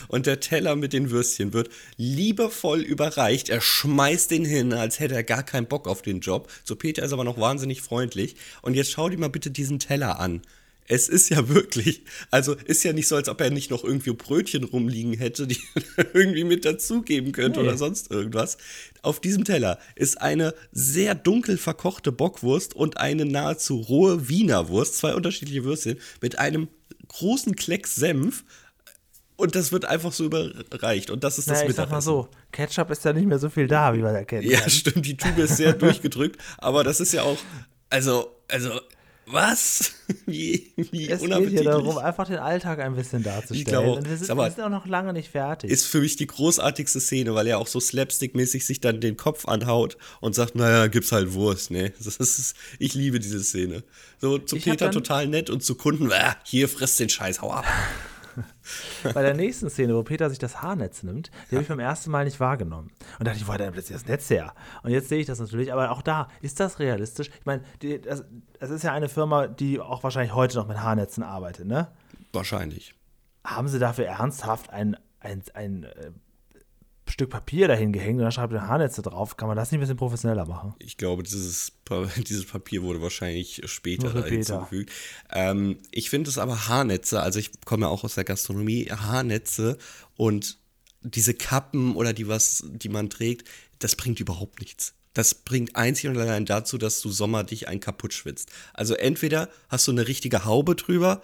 Und der Teller mit den Würstchen wird liebevoll überreicht. Er schmeißt den hin, als hätte er gar keinen Bock auf den Job. So, Peter ist aber noch wahnsinnig freundlich. Und jetzt schau dir mal bitte diesen Teller an. Es ist ja wirklich, also ist ja nicht so, als ob er nicht noch irgendwie Brötchen rumliegen hätte, die er irgendwie mit dazugeben könnte oder sonst irgendwas. Auf diesem Teller ist eine sehr dunkel verkochte Bockwurst und eine nahezu rohe Wiener Wurst, 2 unterschiedliche Würstchen, mit einem großen Klecks Senf. Und das wird einfach so überreicht. Und das ist das Mittagessen. Ich sag mal so, Ketchup ist ja nicht mehr so viel da, wie man erkennt. Ja, stimmt, die Tube ist sehr durchgedrückt. Aber das ist ja auch, also... Was? Wie es unappetitlich. Es geht ja darum, einfach den Alltag ein bisschen darzustellen. Ich glaube auch. Und wir sind auch noch lange nicht fertig. Ist für mich die großartigste Szene, weil er auch so slapstickmäßig sich dann den Kopf anhaut und sagt, naja, gibt's halt Wurst, ne? Ich liebe diese Szene. So zu Peter total nett und zu Kunden, hier, friss den Scheiß, hau ab. Bei der nächsten Szene, wo Peter sich das Haarnetz nimmt, die habe ich beim ersten Mal nicht wahrgenommen. Und dachte ich, wo hat er denn plötzlich das Netz her? Und jetzt sehe ich das natürlich, aber auch da, ist das realistisch? Ich meine, das ist ja eine Firma, die auch wahrscheinlich heute noch mit Haarnetzen arbeitet, ne? Wahrscheinlich. Haben sie dafür ernsthaft ein Stück Papier dahin gehängt und dann schreibt ihr Haarnetze drauf? Kann man das nicht ein bisschen professioneller machen? Ich glaube, dieses Papier wurde wahrscheinlich später hinzugefügt. Ich finde es aber Haarnetze, also ich komme ja auch aus der Gastronomie, Haarnetze und diese Kappen oder die man trägt, das bringt überhaupt nichts. Das bringt einzig und allein dazu, dass du Sommer dich einen kaputt schwitzt. Also entweder hast du eine richtige Haube drüber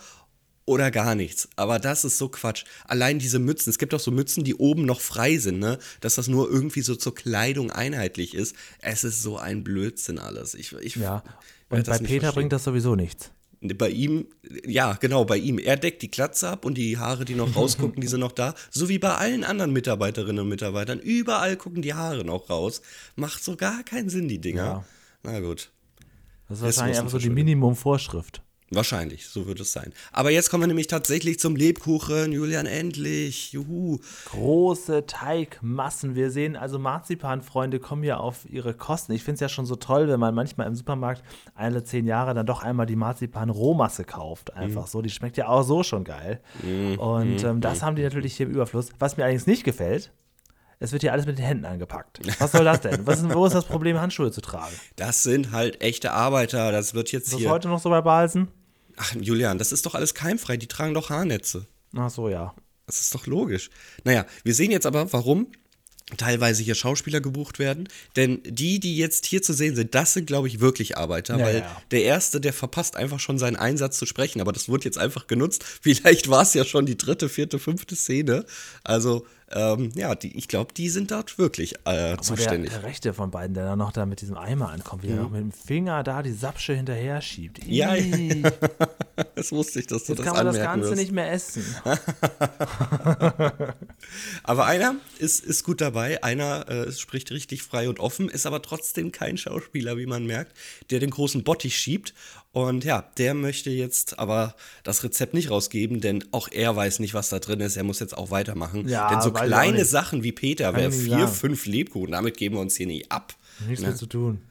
oder gar nichts. Aber das ist so Quatsch. Allein diese Mützen. Es gibt auch so Mützen, die oben noch frei sind, ne? Dass das nur irgendwie so zur Kleidung einheitlich ist. Es ist so ein Blödsinn alles. Und bei Peter bringt das sowieso nichts. Bei ihm, ja, genau, bei ihm. Er deckt die Glatze ab und die Haare, die noch rausgucken, die sind noch da. So wie bei allen anderen Mitarbeiterinnen und Mitarbeitern. Überall gucken die Haare noch raus. Macht so gar keinen Sinn, die Dinger. Ja. Na gut. Das ist wahrscheinlich einfach so die Minimumvorschrift. Wahrscheinlich, so wird es sein. Aber jetzt kommen wir nämlich tatsächlich zum Lebkuchen, Julian, endlich. Juhu. Große Teigmassen. Wir sehen, also Marzipanfreunde kommen ja auf ihre Kosten. Ich finde es ja schon so toll, wenn man manchmal im Supermarkt alle 10 Jahre dann doch einmal die Marzipan-Rohmasse kauft. Einfach so. Die schmeckt ja auch so schon geil. Und das haben die natürlich hier im Überfluss. Was mir allerdings nicht gefällt, es wird hier alles mit den Händen angepackt. Was soll das denn? Wo ist das Problem, Handschuhe zu tragen? Das sind halt echte Arbeiter. Das wird jetzt hier... Ist das heute noch so bei Bahlsen? Ach, Julian, das ist doch alles keimfrei. Die tragen doch Haarnetze. Ach so, ja. Das ist doch logisch. Naja, wir sehen jetzt aber, warum teilweise hier Schauspieler gebucht werden. Denn die jetzt hier zu sehen sind, das sind, glaube ich, wirklich Arbeiter. Ja, weil der Erste, der verpasst einfach schon seinen Einsatz zu sprechen. Aber das wird jetzt einfach genutzt. Vielleicht war es ja schon die 3., 4., 5. Szene. Also, ich glaube, die sind dort wirklich zuständig. Der Rechte von beiden, der dann noch da mit diesem Eimer ankommt, wie er noch mit dem Finger da die Sapsche hinterher schiebt. Ja, das wusste ich, dass du das anmerken wirst. Jetzt kann man das Ganze nicht mehr essen. Aber einer ist gut dabei, einer spricht richtig frei und offen, ist aber trotzdem kein Schauspieler, wie man merkt, der den großen Bottich schiebt. Und ja, der möchte jetzt aber das Rezept nicht rausgeben, denn auch er weiß nicht, was da drin ist. Er muss jetzt auch weitermachen. Ja, denn so kleine Sachen wie Peter, 4, 5 Lebkuchen, damit geben wir uns hier nicht ab. Nichts mehr zu tun.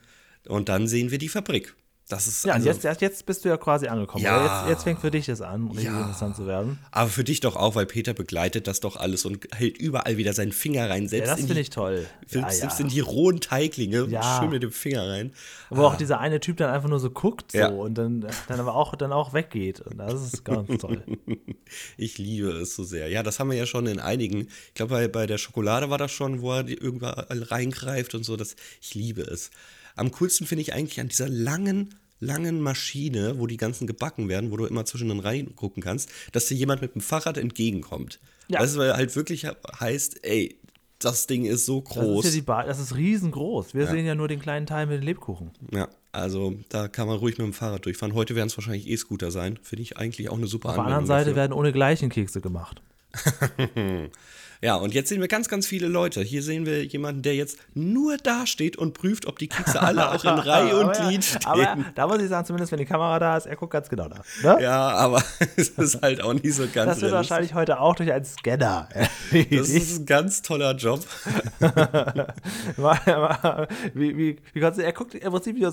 Und dann sehen wir die Fabrik. Das ist ja, also, jetzt bist du ja quasi angekommen. Ja, jetzt fängt für dich das an, richtig interessant zu werden. Aber für dich doch auch, weil Peter begleitet das doch alles und hält überall wieder seinen Finger rein. Selbst das finde ich toll. Selbst in die rohen Teiglinge, schön mit dem Finger rein. Wo auch dieser eine Typ dann einfach nur so guckt und dann aber auch, weggeht. Und das ist ganz toll. Ich liebe es so sehr. Ja, das haben wir ja schon in einigen. Ich glaube, bei der Schokolade war das schon, wo er irgendwann reingreift und so. Ich liebe es. Am coolsten finde ich eigentlich an dieser langen Maschine, wo die ganzen gebacken werden, wo du immer zwischendrin reingucken kannst, dass dir jemand mit dem Fahrrad entgegenkommt. Ja. Das ist, weil halt wirklich heißt, ey, das Ding ist so groß. Das ist riesengroß. Wir sehen ja nur den kleinen Teil mit den Lebkuchen. Ja, also da kann man ruhig mit dem Fahrrad durchfahren. Heute werden es wahrscheinlich E-Scooter sein. Finde ich eigentlich auch eine super Anwendung. Auf der anderen Seite werden ohnegleichen Kekse gemacht. Ja, und jetzt sehen wir ganz, ganz viele Leute. Hier sehen wir jemanden, der jetzt nur da steht und prüft, ob die Kekse alle auch in Reihe und Glied stehen. Aber da muss ich sagen, zumindest wenn die Kamera da ist, er guckt ganz genau da. Ne? Ja, aber es ist halt auch nicht so ganz Das wird wahrscheinlich heute auch durch einen Scanner. Das ist ein ganz toller Job. Wie kannst du, er guckt im Prinzip wie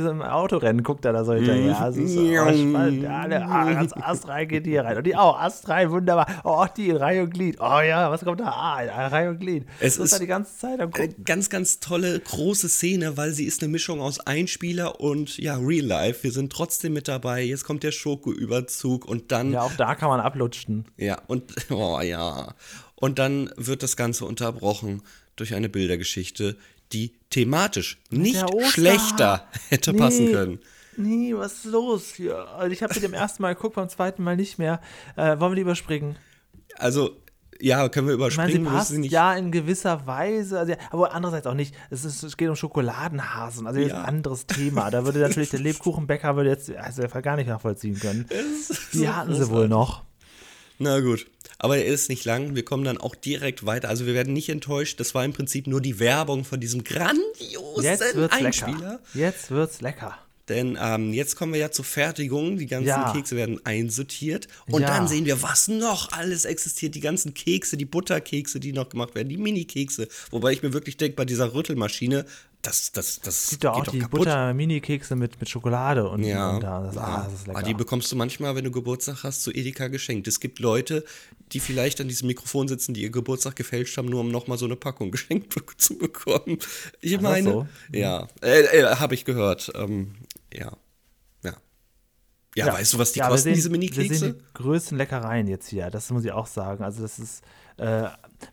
so im Autorennen, guckt er da so hinterher. Das ist so spannend. Ganz astrein geht die hier rein. Und die auch, astrein, wunderbar. Oh, die in Reihe und Glied. Oh ja, was kommt da? Ah, Reihe und Glied. Es ist da die ganze Zeit am Gucken. Eine ganz, ganz tolle, große Szene, weil sie ist eine Mischung aus Einspieler und Real Life. Wir sind trotzdem mit dabei. Jetzt kommt der Schokoüberzug und dann. Ja, auch da kann man ablutschen. Ja, Und dann wird das Ganze unterbrochen durch eine Bildergeschichte, die thematisch nicht schlechter hätte passen können. Nee, was ist los hier? Also ich habe sie dem ersten Mal geguckt, beim zweiten Mal nicht mehr. Wollen wir die überspringen? Also. Ja, können wir überspringen. Ich meine, sie passt nicht. Ja, in gewisser Weise, also, aber andererseits auch nicht. Es geht um Schokoladenhasen, also ein anderes Thema. Da würde natürlich der Lebkuchenbäcker gar nicht nachvollziehen können. Die hatten sie wohl noch. Na gut, aber er ist nicht lang. Wir kommen dann auch direkt weiter. Also wir werden nicht enttäuscht. Das war im Prinzip nur die Werbung von diesem grandiosen Einspieler. Jetzt wird's lecker. Denn jetzt kommen wir ja zur Fertigung. Die ganzen Kekse werden einsortiert. Und dann sehen wir, was noch alles existiert. Die ganzen Kekse, die Butterkekse, die noch gemacht werden, die Mini-Kekse. Wobei ich mir wirklich denke, bei dieser Rüttelmaschine, das geht doch kaputt. Es gibt auch die Butter-Mini-Kekse mit Schokolade. Das ist lecker. Aber die bekommst du manchmal, wenn du Geburtstag hast, zu Edeka geschenkt. Es gibt Leute, die vielleicht an diesem Mikrofon sitzen, die ihr Geburtstag gefälscht haben, nur um nochmal so eine Packung geschenkt zu bekommen. Ich meine, so? Ja, habe ich gehört. Ja, weißt du, was die kosten, diese Mini-Kekse? Wir sehen die größten Leckereien jetzt hier, das muss ich auch sagen. Also das ist,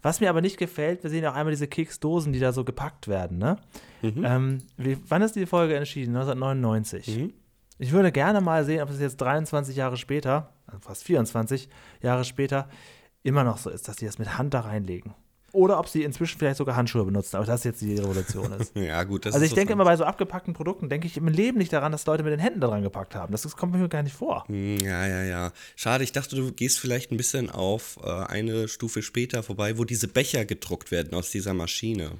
was mir aber nicht gefällt, wir sehen auch einmal diese Keksdosen, die da so gepackt werden, ne? Mhm. Wann ist die Folge entschieden? 1999. Mhm. Ich würde gerne mal sehen, ob es jetzt 23 Jahre später, also fast 24 Jahre später, immer noch so ist, dass die das mit Hand da reinlegen. Oder ob sie inzwischen vielleicht sogar Handschuhe benutzen, aber das jetzt die Revolution ist. Ja, gut, das also ich denke immer, bei so abgepackten Produkten denke ich im Leben nicht daran, dass Leute mit den Händen da dran gepackt haben. Das kommt mir gar nicht vor. Ja. Schade, ich dachte, du gehst vielleicht ein bisschen auf eine Stufe später vorbei, wo diese Becher gedruckt werden aus dieser Maschine.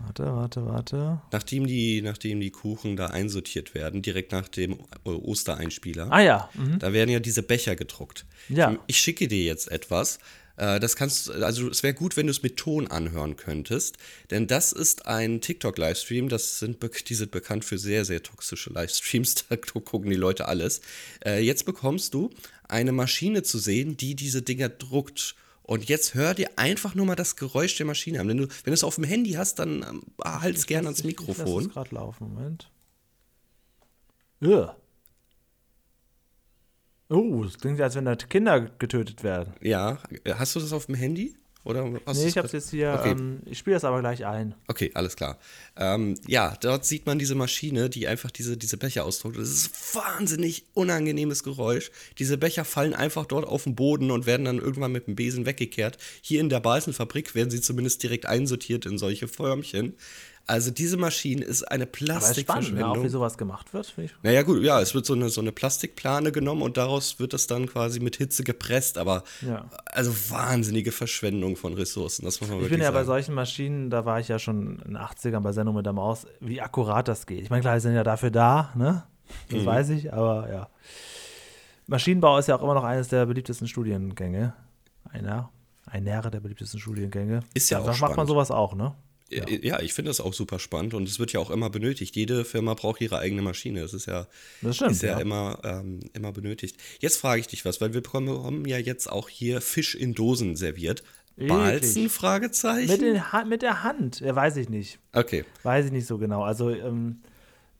Warte. Nachdem die Kuchen da einsortiert werden, direkt nach dem Ostereinspieler. Ah ja. Mhm. Da werden ja diese Becher gedruckt. Ja. Ich schicke dir jetzt etwas. Das kannst du, also es wäre gut, wenn du es mit Ton anhören könntest, denn das ist ein TikTok-Livestream, die sind bekannt für sehr, sehr toxische Livestreams, da gucken die Leute alles. Jetzt bekommst du eine Maschine zu sehen, die diese Dinger druckt. Und jetzt hör dir einfach nur mal das Geräusch der Maschine an. Wenn du es auf dem Handy hast, dann halt es gerne ans Mikrofon. Ich lass es gerade laufen, Moment. Ja. Oh, es klingt, als wenn da Kinder getötet werden. Ja, hast du das auf dem Handy? Oder nee, ich habe es jetzt hier, okay. Ich spiele das aber gleich ein. Okay, alles klar. Dort sieht man diese Maschine, die einfach diese Becher ausdruckt. Das ist ein wahnsinnig unangenehmes Geräusch. Diese Becher fallen einfach dort auf den Boden und werden dann irgendwann mit dem Besen weggekehrt. Hier in der Bahlsen Fabrik werden sie zumindest direkt einsortiert in solche Förmchen. Also diese Maschine ist eine Plastikverschwendung. Aber spannend, auch wie sowas gemacht wird. Naja gut, ja, es wird so eine Plastikplane genommen und daraus wird das dann quasi mit Hitze gepresst. Aber also wahnsinnige Verschwendung von Ressourcen, das muss man wirklich sagen. Ich bin bei solchen Maschinen, da war ich ja schon in den 80ern bei Sendung mit der Maus, wie akkurat das geht. Ich meine, klar, die sind ja dafür da, ne? Das weiß ich, aber ja. Maschinenbau ist ja auch immer noch eines der beliebtesten Studiengänge. Einer der beliebtesten Studiengänge. Ist ja auch spannend. Macht man sowas auch, ne? Ja, ich finde das auch super spannend und es wird ja auch immer benötigt. Jede Firma braucht ihre eigene Maschine. Das ist ja, das stimmt, ist ja, ja. Immer benötigt. Jetzt frage ich dich was, weil wir bekommen ja jetzt auch hier Fisch in Dosen serviert. Bahlsen? Fragezeichen? Mit der Hand, weiß ich nicht. Okay. Weiß ich nicht so genau. Also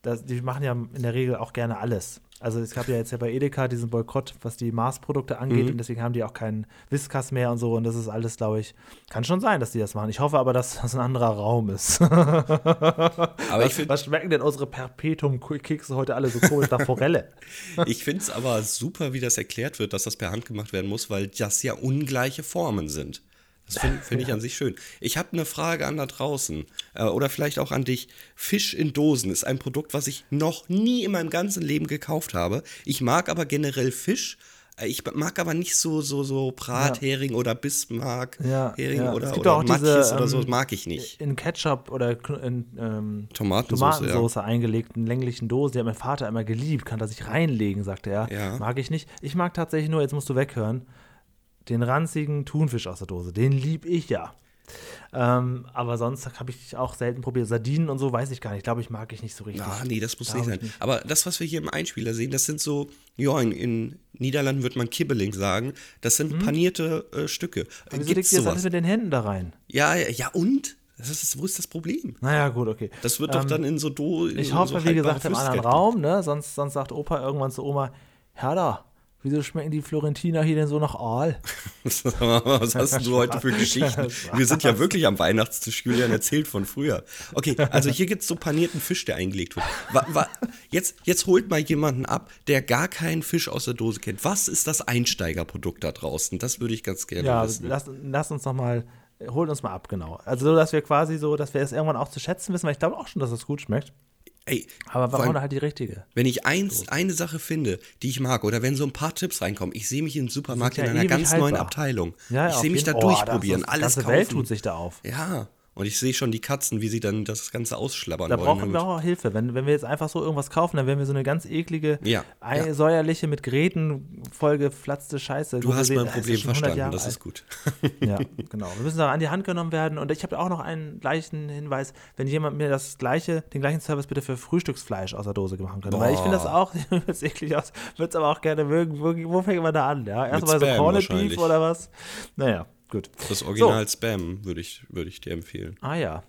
die machen ja in der Regel auch gerne alles. Also es gab ja jetzt ja bei Edeka diesen Boykott, was die Mars-Produkte angeht, und deswegen haben die auch keinen Whiskas mehr und so, und das ist alles, glaube ich, kann schon sein, dass die das machen. Ich hoffe aber, dass das ein anderer Raum ist. Aber was schmecken denn unsere Perpetuum-Kekse heute alle so komisch nach Forelle? Ich finde es aber super, wie das erklärt wird, dass das per Hand gemacht werden muss, weil das ja ungleiche Formen sind. Das finde ich an sich schön. Ich habe eine Frage an da draußen oder vielleicht auch an dich. Fisch in Dosen ist ein Produkt, was ich noch nie in meinem ganzen Leben gekauft habe. Ich mag aber generell Fisch. Ich mag aber nicht so Brathering oder Bismarck-Hering oder Matjes oder so, mag ich nicht. In Ketchup oder in Tomatensoße eingelegten länglichen Dosen, die hat mein Vater immer geliebt, kann da sich reinlegen, sagte er. Ja. Mag ich nicht. Ich mag tatsächlich nur, jetzt musst du weghören, den ranzigen Thunfisch aus der Dose, den lieb ich ja. Aber sonst habe ich auch selten probiert. Sardinen und so weiß ich gar nicht. Ich glaube, mag ich nicht so richtig. Ah, nee, das muss nicht sein. Nicht. Aber das, was wir hier im Einspieler sehen, das sind so, ja, in Niederlanden würde man Kibbeling sagen, das sind panierte Stücke. Aber wieso legt ihr das alles mit den Händen da rein? Ja, und? Wo ist das Problem? Naja, gut, okay. Das wird doch dann in so Dosen. Ich hoffe, so wie gesagt, im anderen Raum, ne? Sonst sagt Opa irgendwann zu Oma, Herr da, wieso schmecken die Florentiner hier denn so nach Aal? Was hast du heute für Geschichten? Wir sind ja wirklich am Weihnachtstisch, Julian erzählt von früher. Okay, also hier gibt es so panierten Fisch, der eingelegt wird. Jetzt holt mal jemanden ab, der gar keinen Fisch aus der Dose kennt. Was ist das Einsteigerprodukt da draußen? Das würde ich ganz gerne wissen. Lass uns noch mal, holen uns mal ab, genau. Also so, dass wir quasi so, dass wir es irgendwann auch zu schätzen wissen, weil ich glaube auch schon, dass es gut schmeckt. Ey, aber warum halt die richtige? Wenn ich eine Sache finde, die ich mag, oder wenn so ein paar Tipps reinkommen, ich sehe mich im Supermarkt in einer ganz neuen Abteilung. Ja, ich sehe mich da durchprobieren, alles kaufen. Die ganze Welt tut sich da auf. Ja, und ich sehe schon die Katzen, wie sie dann das Ganze ausschlabbern wollen. Da brauchen wir auch Hilfe. Wenn wir jetzt einfach so irgendwas kaufen, dann werden wir so eine ganz eklige, säuerliche, mit Gräten vollgeflatzte Scheiße. Du hast mein Problem verstanden, das ist gut. Ja, genau. Wir müssen da an die Hand genommen werden. Und ich habe auch noch einen gleichen Hinweis, wenn jemand mir den gleichen Service bitte für Frühstücksfleisch aus der Dose machen könnte. Weil ich finde das auch, das eklig aus, würde es aber auch gerne mögen. Wo fängt man da an? Ja? Erstmal so Corned Beef oder was? Naja. Gut. Das Original Spam würde ich dir empfehlen. Ah ja.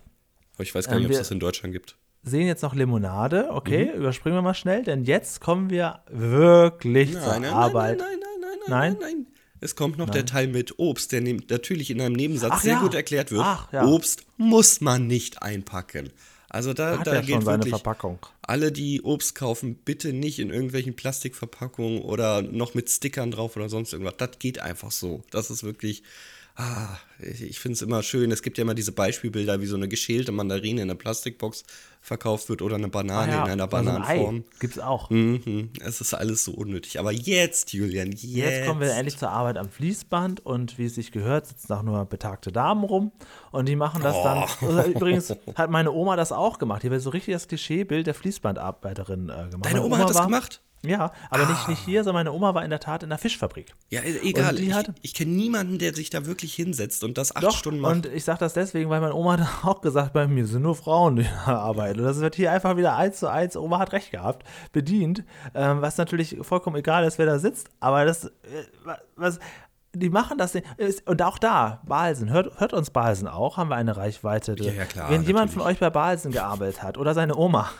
Aber ich weiß gar nicht, ob es das in Deutschland gibt. Sehen jetzt noch Limonade. Okay, überspringen wir mal schnell, denn jetzt kommen wir wirklich zur Arbeit. Nein. Es kommt noch der Teil mit Obst, der natürlich in einem Nebensatz sehr gut erklärt wird. Ja. Obst muss man nicht einpacken. Also da geht schon wirklich Verpackung. Alle, die Obst kaufen, bitte nicht in irgendwelchen Plastikverpackungen oder noch mit Stickern drauf oder sonst irgendwas. Das geht einfach so. Das ist wirklich... ich finde es immer schön, es gibt ja immer diese Beispielbilder, wie so eine geschälte Mandarine in einer Plastikbox verkauft wird oder eine Banane in einer Bananenform. Also ein Ei gibt's auch. Es ist alles so unnötig. Aber jetzt, Julian, jetzt kommen wir endlich zur Arbeit am Fließband und wie es sich gehört, sitzen auch nur betagte Damen rum und die machen das dann. Also übrigens hat meine Oma das auch gemacht. Hier wird so richtig das Klischeebild der Fließbandarbeiterin gemacht. Deine Oma hat das gemacht? Ja, aber nicht hier, sondern meine Oma war in der Tat in der Fischfabrik. Ja, egal. Ich kenne niemanden, der sich da wirklich hinsetzt und das 8 Stunden macht. Und ich sage das deswegen, weil meine Oma hat auch gesagt, bei mir sind nur Frauen, die arbeiten. Und das wird hier einfach wieder 1:1, Oma hat recht gehabt, bedient. Was natürlich vollkommen egal ist, wer da sitzt. Aber das, die machen das nicht. Und auch da, Bahlsen, hört uns Bahlsen auch, haben wir eine Reichweite. Ja, klar. Wenn jemand von euch bei Bahlsen gearbeitet hat oder seine Oma,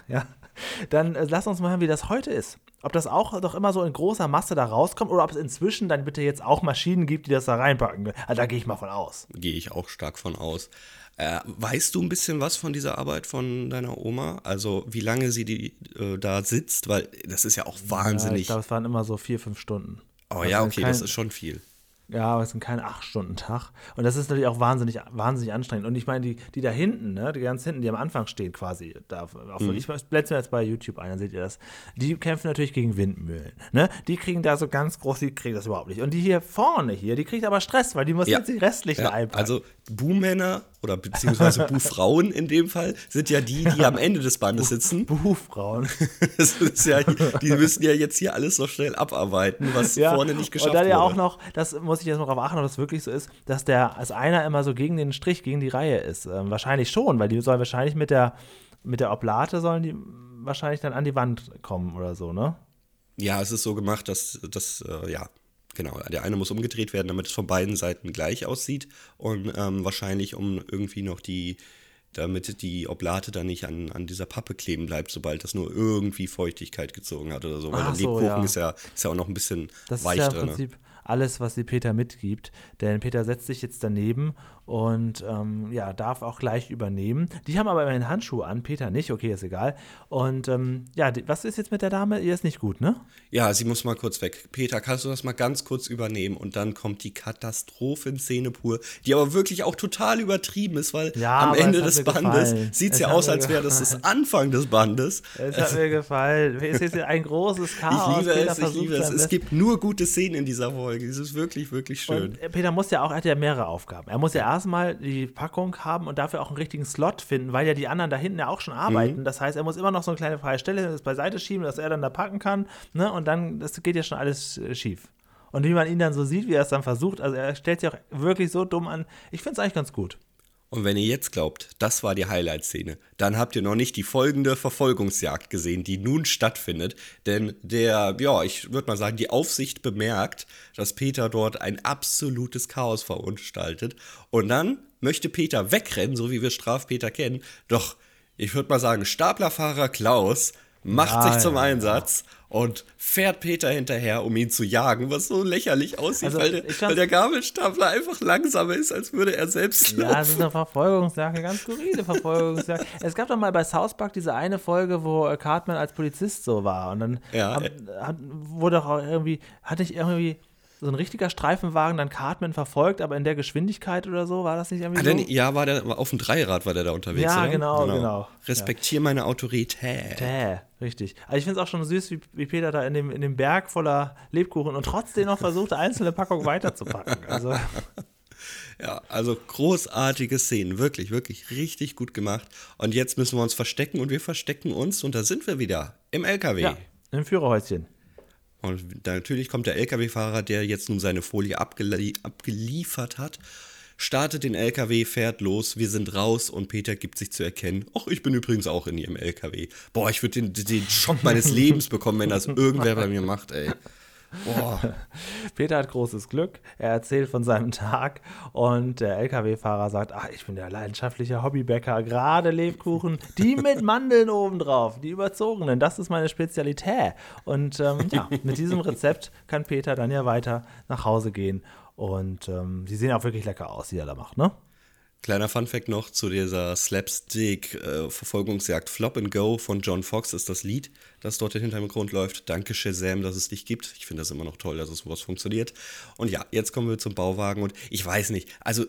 dann lasst uns mal hören, wie das heute ist. Ob das auch doch immer so in großer Masse da rauskommt oder ob es inzwischen dann bitte jetzt auch Maschinen gibt, die das da reinpacken. Also da gehe ich mal von aus. Gehe ich auch stark von aus. Weißt du ein bisschen was von dieser Arbeit von deiner Oma? Also wie lange sie da sitzt? Weil das ist ja auch wahnsinnig. Ich glaube, es waren immer so 4-5 Stunden. Oh also ja, okay, das ist schon viel. Ja, aber es sind kein 8-Stunden-Tag. Und das ist natürlich auch wahnsinnig, wahnsinnig anstrengend. Und ich meine, die da hinten, ne, die ganz hinten, die am Anfang stehen quasi, ich blende mir jetzt bei YouTube ein, dann seht ihr das. Die kämpfen natürlich gegen Windmühlen. Ne? Die kriegen da so ganz groß, die kriegen das überhaupt nicht. Und die hier vorne hier, die kriegt aber Stress, weil die muss jetzt die restlichen einpacken. Also Buhmänner oder beziehungsweise Buhfrauen in dem Fall sind ja die am Ende des Bandes sitzen. Buhfrauen. Das ist die müssen ja jetzt hier alles so schnell abarbeiten, was vorne nicht geschafft wurde. Und dann ja auch noch, das muss muss ich jetzt mal drauf achten, ob es wirklich so ist, dass als einer immer so gegen den Strich, gegen die Reihe ist. Wahrscheinlich schon, weil die sollen wahrscheinlich mit der Oblate sollen die wahrscheinlich dann an die Wand kommen oder so, ne? Ja, es ist so gemacht, dass der eine muss umgedreht werden, damit es von beiden Seiten gleich aussieht und wahrscheinlich damit die Oblate dann nicht an dieser Pappe kleben bleibt, sobald das nur irgendwie Feuchtigkeit gezogen hat oder so. Weil der Lebkuchen ist ja auch noch ein bisschen weich drin. Das ist ja im Prinzip alles, was die Peter mitgibt. Denn Peter setzt sich jetzt daneben und darf auch gleich übernehmen. Die haben aber immerhin Handschuhe an, Peter nicht, okay, ist egal. Und was ist jetzt mit der Dame? Ihr ist nicht gut, ne? Ja, sie muss mal kurz weg. Peter, kannst du das mal ganz kurz übernehmen? Und dann kommt die Katastrophenszene pur, die aber wirklich auch total übertrieben ist, weil am Ende des Bandes sieht es ja aus, als wäre das Anfang des Bandes. Es hat mir gefallen. Es ist ein großes Chaos. Ich liebe es. Es gibt nur gute Szenen in dieser Folge. Es ist wirklich, wirklich schön. Und Peter muss ja auch, er hat ja mehrere Aufgaben. Er muss ja erstmal die Packung haben und dafür auch einen richtigen Slot finden, weil ja die anderen da hinten ja auch schon arbeiten. Mhm. Das heißt, er muss immer noch so eine kleine freie Stelle das beiseite schieben, dass er dann da packen kann. Ne? Und dann, das geht ja schon alles schief. Und wie man ihn dann so sieht, wie er es dann versucht, also er stellt sich auch wirklich so dumm an. Ich finde es eigentlich ganz gut. Und wenn ihr jetzt glaubt, das war die Highlight-Szene, dann habt ihr noch nicht die folgende Verfolgungsjagd gesehen, die nun stattfindet. Denn ich würde mal sagen, die Aufsicht bemerkt, dass Peter dort ein absolutes Chaos verunstaltet. Und dann möchte Peter wegrennen, so wie wir Strafpeter kennen. Doch, ich würde mal sagen, Staplerfahrer Klaus macht sich zum Einsatz und fährt Peter hinterher, um ihn zu jagen, was so lächerlich aussieht, also, weil der Gabelstapler einfach langsamer ist, als würde er selbst laufen. Ja, das ist eine Verfolgungsjagd, eine ganz skurrile Verfolgungsjagd. Es gab doch mal bei South Park diese eine Folge, wo Cartman als Polizist so war und dann wurde so ein richtiger Streifenwagen dann Cartman verfolgt, aber in der Geschwindigkeit oder so, war das nicht irgendwie so? Ja, auf dem Dreirad war der da unterwegs, ja, oder? Genau. Respektiere meine Autorität. Richtig. Also ich finde es auch schon süß, wie Peter da in dem Berg voller Lebkuchen und trotzdem noch versuchte, einzelne Packungen weiterzupacken. Also. Ja, also großartige Szenen, wirklich, wirklich richtig gut gemacht. Und jetzt müssen wir uns verstecken und wir verstecken uns und da sind wir wieder, im LKW. Ja, im Führerhäuschen. Und natürlich kommt der LKW-Fahrer, der jetzt nun seine Folie abgeliefert hat, startet den LKW, fährt los, wir sind raus und Peter gibt sich zu erkennen. Och, ich bin übrigens auch in ihrem LKW. Boah, ich würde den Schock meines Lebens bekommen, wenn das irgendwer bei mir macht, ey. Boah. Peter hat großes Glück, er erzählt von seinem Tag und der LKW-Fahrer sagt, ich bin der leidenschaftliche Hobbybäcker, gerade Lebkuchen, die mit Mandeln obendrauf, die überzogenen, das ist meine Spezialität. Und mit diesem Rezept kann Peter dann ja weiter nach Hause gehen und sie sehen auch wirklich lecker aus, die er da macht, ne? Kleiner Funfact noch zu dieser Slapstick-Verfolgungsjagd. Flop and Go von John Fox ist das Lied, das dort im Hintergrund läuft. Danke, Shazam, dass es dich gibt. Ich finde das immer noch toll, dass es sowas funktioniert. Und ja, jetzt kommen wir zum Bauwagen und ich weiß nicht, also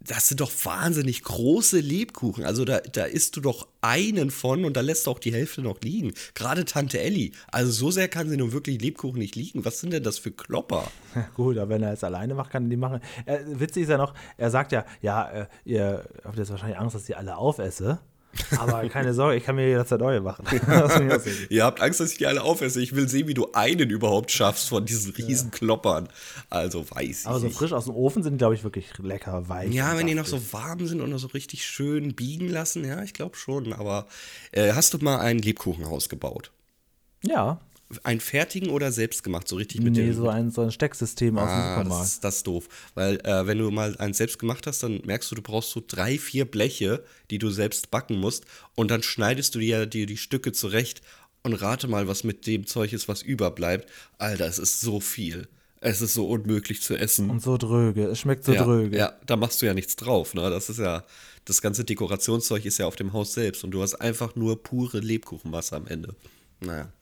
das sind doch wahnsinnig große Lebkuchen. Also da isst du doch einen von und da lässt du auch die Hälfte noch liegen. Gerade Tante Elli. Also so sehr kann sie nun wirklich Lebkuchen nicht liegen. Was sind denn das für Klopper? Gut, aber wenn er es alleine macht, kann er die machen. Witzig ist ja noch, er sagt ihr habt jetzt wahrscheinlich Angst, dass ich alle aufesse. Aber keine Sorge, ich kann mir jederzeit neue machen. Ihr habt Angst, dass ich die alle aufesse. Ich will sehen, wie du einen überhaupt schaffst von diesen riesen Kloppern. Also weiß ich nicht. Aber so frisch aus dem Ofen sind die, glaube ich, wirklich lecker weich. Ja, wenn die noch so warm sind und noch so richtig schön biegen lassen. Ja, ich glaube schon. Aber hast du mal ein Lebkuchenhaus gebaut? Ja. Einen fertigen oder selbstgemacht, so richtig mit dem? Nee, so ein Stecksystem aus dem Supermarkt. Das ist doof, weil wenn du mal eins selbst gemacht hast, dann merkst du brauchst so 3-4 Bleche, die du selbst backen musst und dann schneidest du dir die Stücke zurecht und rate mal, was mit dem Zeug ist, was überbleibt. Alter, es ist so viel. Es ist so unmöglich zu essen. Und so dröge, es schmeckt so dröge. Ja, da machst du ja nichts drauf, ne? Das ist ja, das ganze Dekorationszeug ist ja auf dem Haus selbst und du hast einfach nur pure Lebkuchenmasse am Ende. Naja.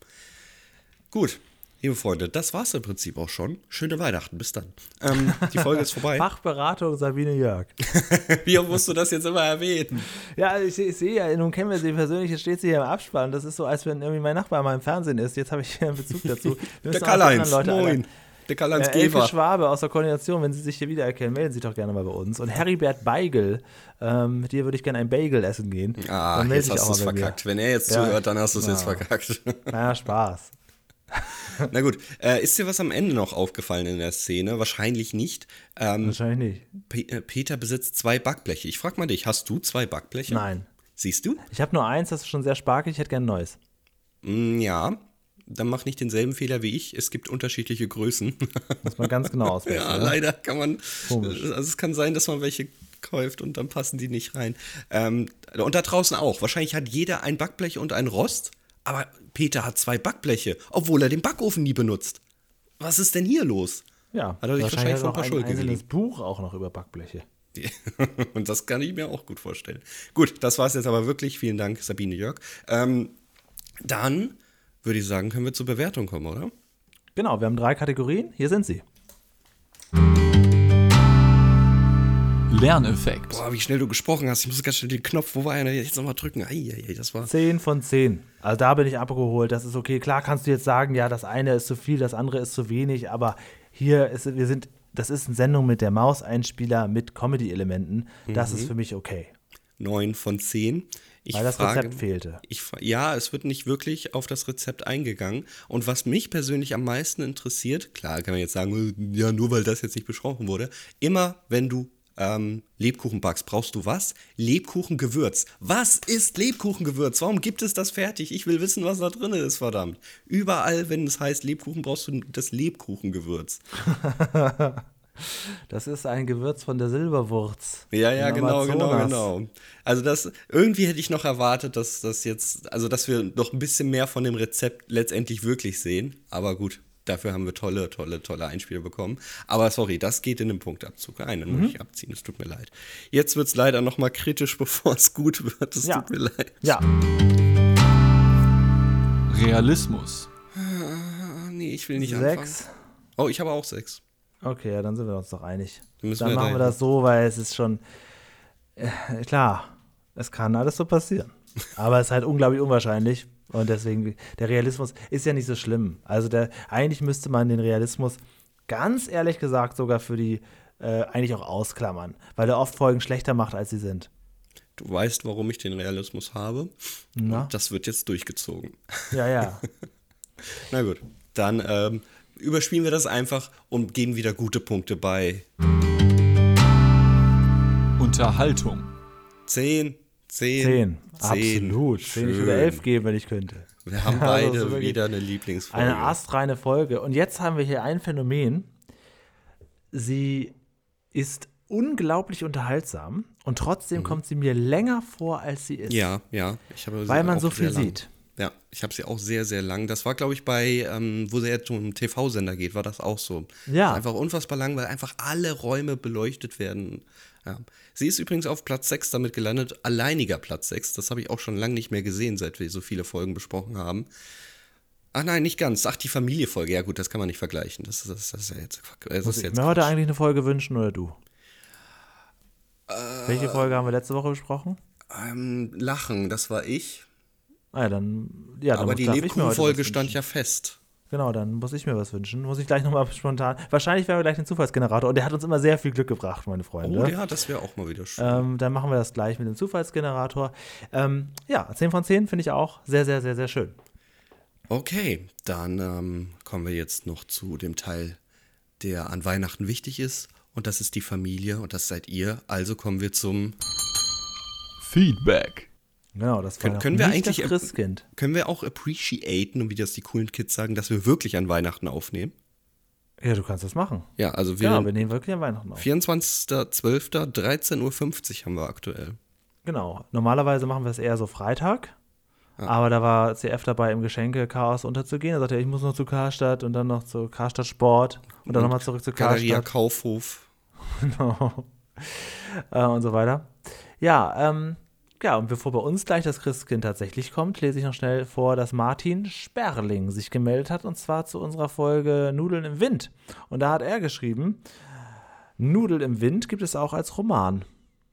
Gut, liebe Freunde, das war's im Prinzip auch schon. Schöne Weihnachten, bis dann. Die Folge ist vorbei. Fachberatung Sabine Jörg. Wie musst du das jetzt immer erwähnen? Ja, ich sehe ja, nun kennen wir sie persönlich, jetzt steht sie hier im Abspann. Das ist so, als wenn irgendwie mein Nachbar mal im Fernsehen ist. Jetzt habe ich hier einen Bezug dazu. Der Karl-Heinz, moin. Der Karl-Heinz Geber. Elke Schwabe aus der Koordination, wenn Sie sich hier wiedererkennen, melden Sie doch gerne mal bei uns. Und Heribert Beigel, mit dir würde ich gerne einen Bagel essen gehen. Ah, jetzt hast du es verkackt. Wenn er jetzt zuhört, dann hast du es jetzt verkackt. Na, Spaß. Na gut, ist dir was am Ende noch aufgefallen in der Szene? Wahrscheinlich nicht. Wahrscheinlich nicht. Peter besitzt 2 Backbleche. Ich frag mal dich, hast du 2 Backbleche? Nein. Siehst du? Ich habe nur eins, das ist schon sehr sparkelig, ich hätte gern ein neues. Ja, dann mach nicht denselben Fehler wie ich. Es gibt unterschiedliche Größen. Muss man ganz genau auswählen. Ja, oder? Leider kann man. Komisch. Also es kann sein, dass man welche kauft und dann passen die nicht rein. Und da draußen auch. Wahrscheinlich hat jeder ein Backblech und ein Rost. Aber Peter hat 2 Backbleche, obwohl er den Backofen nie benutzt. Was ist denn hier los? Ja, hat er sich wahrscheinlich von ein paar Schuld geliehen. Das Buch auch noch über Backbleche. Und das kann ich mir auch gut vorstellen. Gut, das war's jetzt aber wirklich. Vielen Dank, Sabine Jörg. Dann würde ich sagen, können wir zur Bewertung kommen, oder? Genau, wir haben 3 Kategorien. Hier sind sie. Lerneffekt. Boah, wie schnell du gesprochen hast. Ich muss ganz schnell den Knopf, wo war einer? Jetzt nochmal drücken. Eieiei, das war 10 von 10. Also da bin ich abgeholt, das ist okay. Klar kannst du jetzt sagen, ja, das eine ist zu viel, das andere ist zu wenig, aber hier, das ist eine Sendung mit der Maus, Einspieler mit Comedy-Elementen. Das ist für mich okay. 9 von 10. Weil das Rezept fehlte. Ja, es wird nicht wirklich auf das Rezept eingegangen. Und was mich persönlich am meisten interessiert, klar kann man jetzt sagen, ja, nur weil das jetzt nicht besprochen wurde, immer wenn du Lebkuchen backst, brauchst du was? Lebkuchengewürz. Was ist Lebkuchengewürz? Warum gibt es das fertig? Ich will wissen, was da drin ist, verdammt. Überall, wenn es heißt Lebkuchen, brauchst du das Lebkuchengewürz. Das ist ein Gewürz von der Silberwurz. Ja, genau. Also das, irgendwie hätte ich noch erwartet, dass das jetzt, also dass wir noch ein bisschen mehr von dem Rezept letztendlich wirklich sehen. Aber gut, dafür haben wir tolle Einspieler bekommen. Aber sorry, das geht in den Punktabzug ein. Dann muss ich abziehen, es tut mir leid. Jetzt wird es leider noch mal kritisch, bevor es gut wird. Es tut mir leid. Ja. Realismus. Nee, ich will nicht 6. anfangen. Oh, ich habe auch 6. Okay, ja, dann sind wir uns doch einig. Dann machen wir das so, weil es ist schon klar, es kann alles so passieren. Aber es ist halt unglaublich unwahrscheinlich und deswegen, der Realismus ist ja nicht so schlimm. Also eigentlich müsste man den Realismus ganz ehrlich gesagt sogar für die eigentlich auch ausklammern, weil der oft Folgen schlechter macht, als sie sind. Du weißt, warum ich den Realismus habe. Na? Und das wird jetzt durchgezogen. Ja. Na gut, dann überspielen wir das einfach und geben wieder gute Punkte bei. Unterhaltung. 10. Absolut. 10 ich würde 11 geben, wenn ich könnte. Wir haben beide also wieder eine Lieblingsfolge. Eine astreine Folge. Und jetzt haben wir hier ein Phänomen. Sie ist unglaublich unterhaltsam und trotzdem kommt sie mir länger vor, als sie ist. Ja. Weil man so viel sieht. Ja, ich habe sie auch sehr, sehr lang. Das war, glaube ich, bei, wo sie jetzt zum TV-Sender geht, war das auch so. Ja. Einfach unfassbar lang, weil einfach alle Räume beleuchtet werden. Ja. Sie ist übrigens auf Platz 6 damit gelandet, alleiniger Platz 6. Das habe ich auch schon lange nicht mehr gesehen, seit wir so viele Folgen besprochen haben. Ach nein, nicht ganz. Ach, die Familie-Folge. Ja gut, das kann man nicht vergleichen. Das ist ja jetzt Quatsch. Muss ich mir heute eigentlich eine Folge wünschen oder du? Welche Folge haben wir letzte Woche besprochen? Lachen, das war ich. Ja, dann aber die Lebkuchenfolge stand ja fest. Genau, dann muss ich mir was wünschen. Muss ich gleich nochmal spontan. Wahrscheinlich wäre gleich den Zufallsgenerator. Und der hat uns immer sehr viel Glück gebracht, meine Freunde. Oh ja, das wäre auch mal wieder schön. Dann machen wir das gleich mit dem Zufallsgenerator. 10 von 10 finde ich auch sehr, sehr, sehr, sehr schön. Okay, dann kommen wir jetzt noch zu dem Teil, der an Weihnachten wichtig ist. Und das ist die Familie und das seid ihr. Also kommen wir zum Feedback. Genau, das war können wir eigentlich das Christkind. Können wir auch appreciaten, und wie das die coolen Kids sagen, dass wir wirklich an Weihnachten aufnehmen? Ja, du kannst das machen. Ja, also wir nehmen wirklich an Weihnachten auf. 24.12. 13:50 Uhr haben wir aktuell. Genau, normalerweise machen wir es eher so Freitag, aber da war CF dabei, im Geschenke-Chaos unterzugehen. Da sagte er, ich muss noch zu Karstadt und dann noch zu Karstadt Sport und dann nochmal zurück zu Karstadt. Galeria Kaufhof. Genau. Und so weiter. Ja, Ja, und bevor bei uns gleich das Christkind tatsächlich kommt, lese ich noch schnell vor, dass Martin Sperling sich gemeldet hat, und zwar zu unserer Folge Nudeln im Wind. Und da hat er geschrieben, Nudeln im Wind gibt es auch als Roman.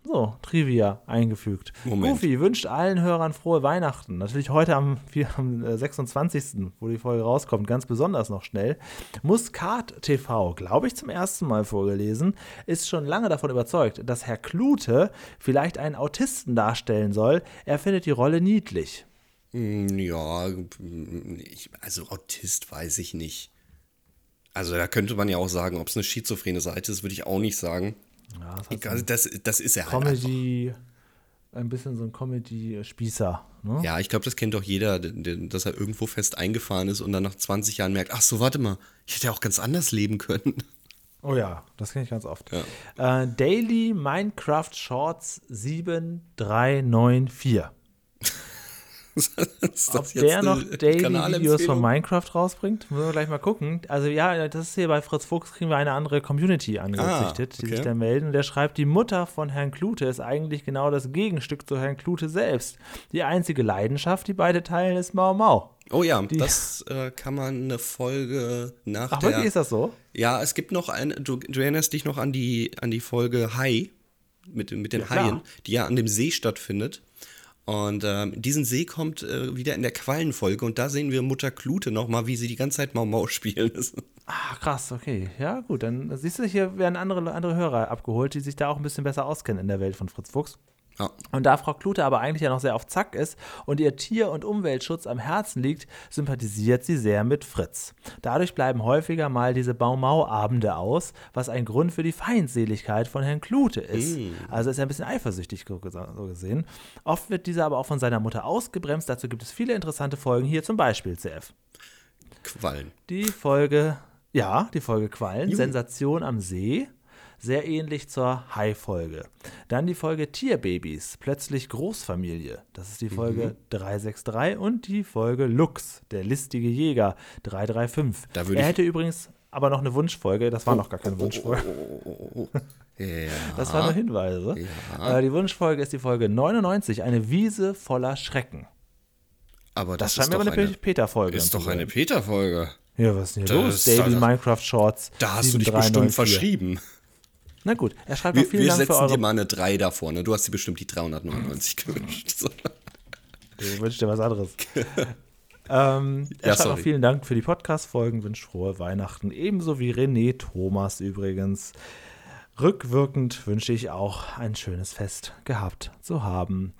So, Trivia eingefügt. Goofy wünscht allen Hörern frohe Weihnachten. Natürlich heute am 26., wo die Folge rauskommt, ganz besonders noch schnell. Muskat TV, glaube ich, zum ersten Mal vorgelesen, ist schon lange davon überzeugt, dass Herr Klute vielleicht einen Autisten darstellen soll. Er findet die Rolle niedlich. Ja, also Autist weiß ich nicht. Also da könnte man ja auch sagen, ob es eine schizophrene Seite ist, würde ich auch nicht sagen. Ja, das ist er halt einfach. Ein bisschen so ein Comedy-Spießer. Ne? Ja, ich glaube, das kennt doch jeder, dass er irgendwo fest eingefahren ist und dann nach 20 Jahren merkt, ach so, warte mal, ich hätte ja auch ganz anders leben können. Oh ja, das kenne ich ganz oft. Ja. Daily Minecraft Shorts 7394. Ob der noch Daily-Videos von Minecraft rausbringt, müssen wir gleich mal gucken. Also ja, das ist hier bei Fritz Fuchs, kriegen wir eine andere Community angesichtet, die sich da melden. Und der schreibt, die Mutter von Herrn Klute ist eigentlich genau das Gegenstück zu Herrn Klute selbst. Die einzige Leidenschaft, die beide teilen, ist Mau Mau. Oh ja, das kann man eine Folge nach der... Ach, wirklich, ist das so? Ja, es gibt noch eine, du erinnerst dich noch an die Folge Hai, mit den Haien, die ja an dem See stattfindet. Und diesen See kommt wieder in der Quallenfolge und da sehen wir Mutter Klute nochmal, wie sie die ganze Zeit Mau Mau spielen. Ah, krass, okay. Ja, gut, dann siehst du, hier werden andere Hörer abgeholt, die sich da auch ein bisschen besser auskennen in der Welt von Fritz Fuchs. Ja. Und da Frau Klute aber eigentlich ja noch sehr auf Zack ist und ihr Tier- und Umweltschutz am Herzen liegt, sympathisiert sie sehr mit Fritz. Dadurch bleiben häufiger mal diese Baumau-Abende aus, was ein Grund für die Feindseligkeit von Herrn Klute ist. Also ist er ein bisschen eifersüchtig, so gesehen. Oft wird dieser aber auch von seiner Mutter ausgebremst. Dazu gibt es viele interessante Folgen, hier zum Beispiel CF. Quallen. Die Folge Quallen, Juhu. Sensation am See. Sehr ähnlich zur Hai-Folge. Dann die Folge Tierbabys, plötzlich Großfamilie. Das ist die Folge 363 und die Folge Lux, der listige Jäger, 335. Er hätte übrigens aber noch eine Wunschfolge, das war noch gar keine Wunschfolge. Ja. Das waren nur Hinweise. Ja. Die Wunschfolge ist die Folge 99, eine Wiese voller Schrecken. Aber das scheint mir aber eine Peter-Folge. Ist doch eine Peter-Folge. Ja, was ist denn hier los? Daily Minecraft Shorts. Da hast du dich bestimmt verschrieben. Na gut, er schreibt noch vielen Dank für eure... Wir setzen dir mal eine 3 da vorne. Du hast dir bestimmt die 399 gewünscht. Ich wünsche dir was anderes. Schreibt noch vielen Dank für die Podcast-Folgen, wünscht frohe Weihnachten. Ebenso wie René Thomas übrigens. Rückwirkend wünsche ich auch, ein schönes Fest gehabt zu haben.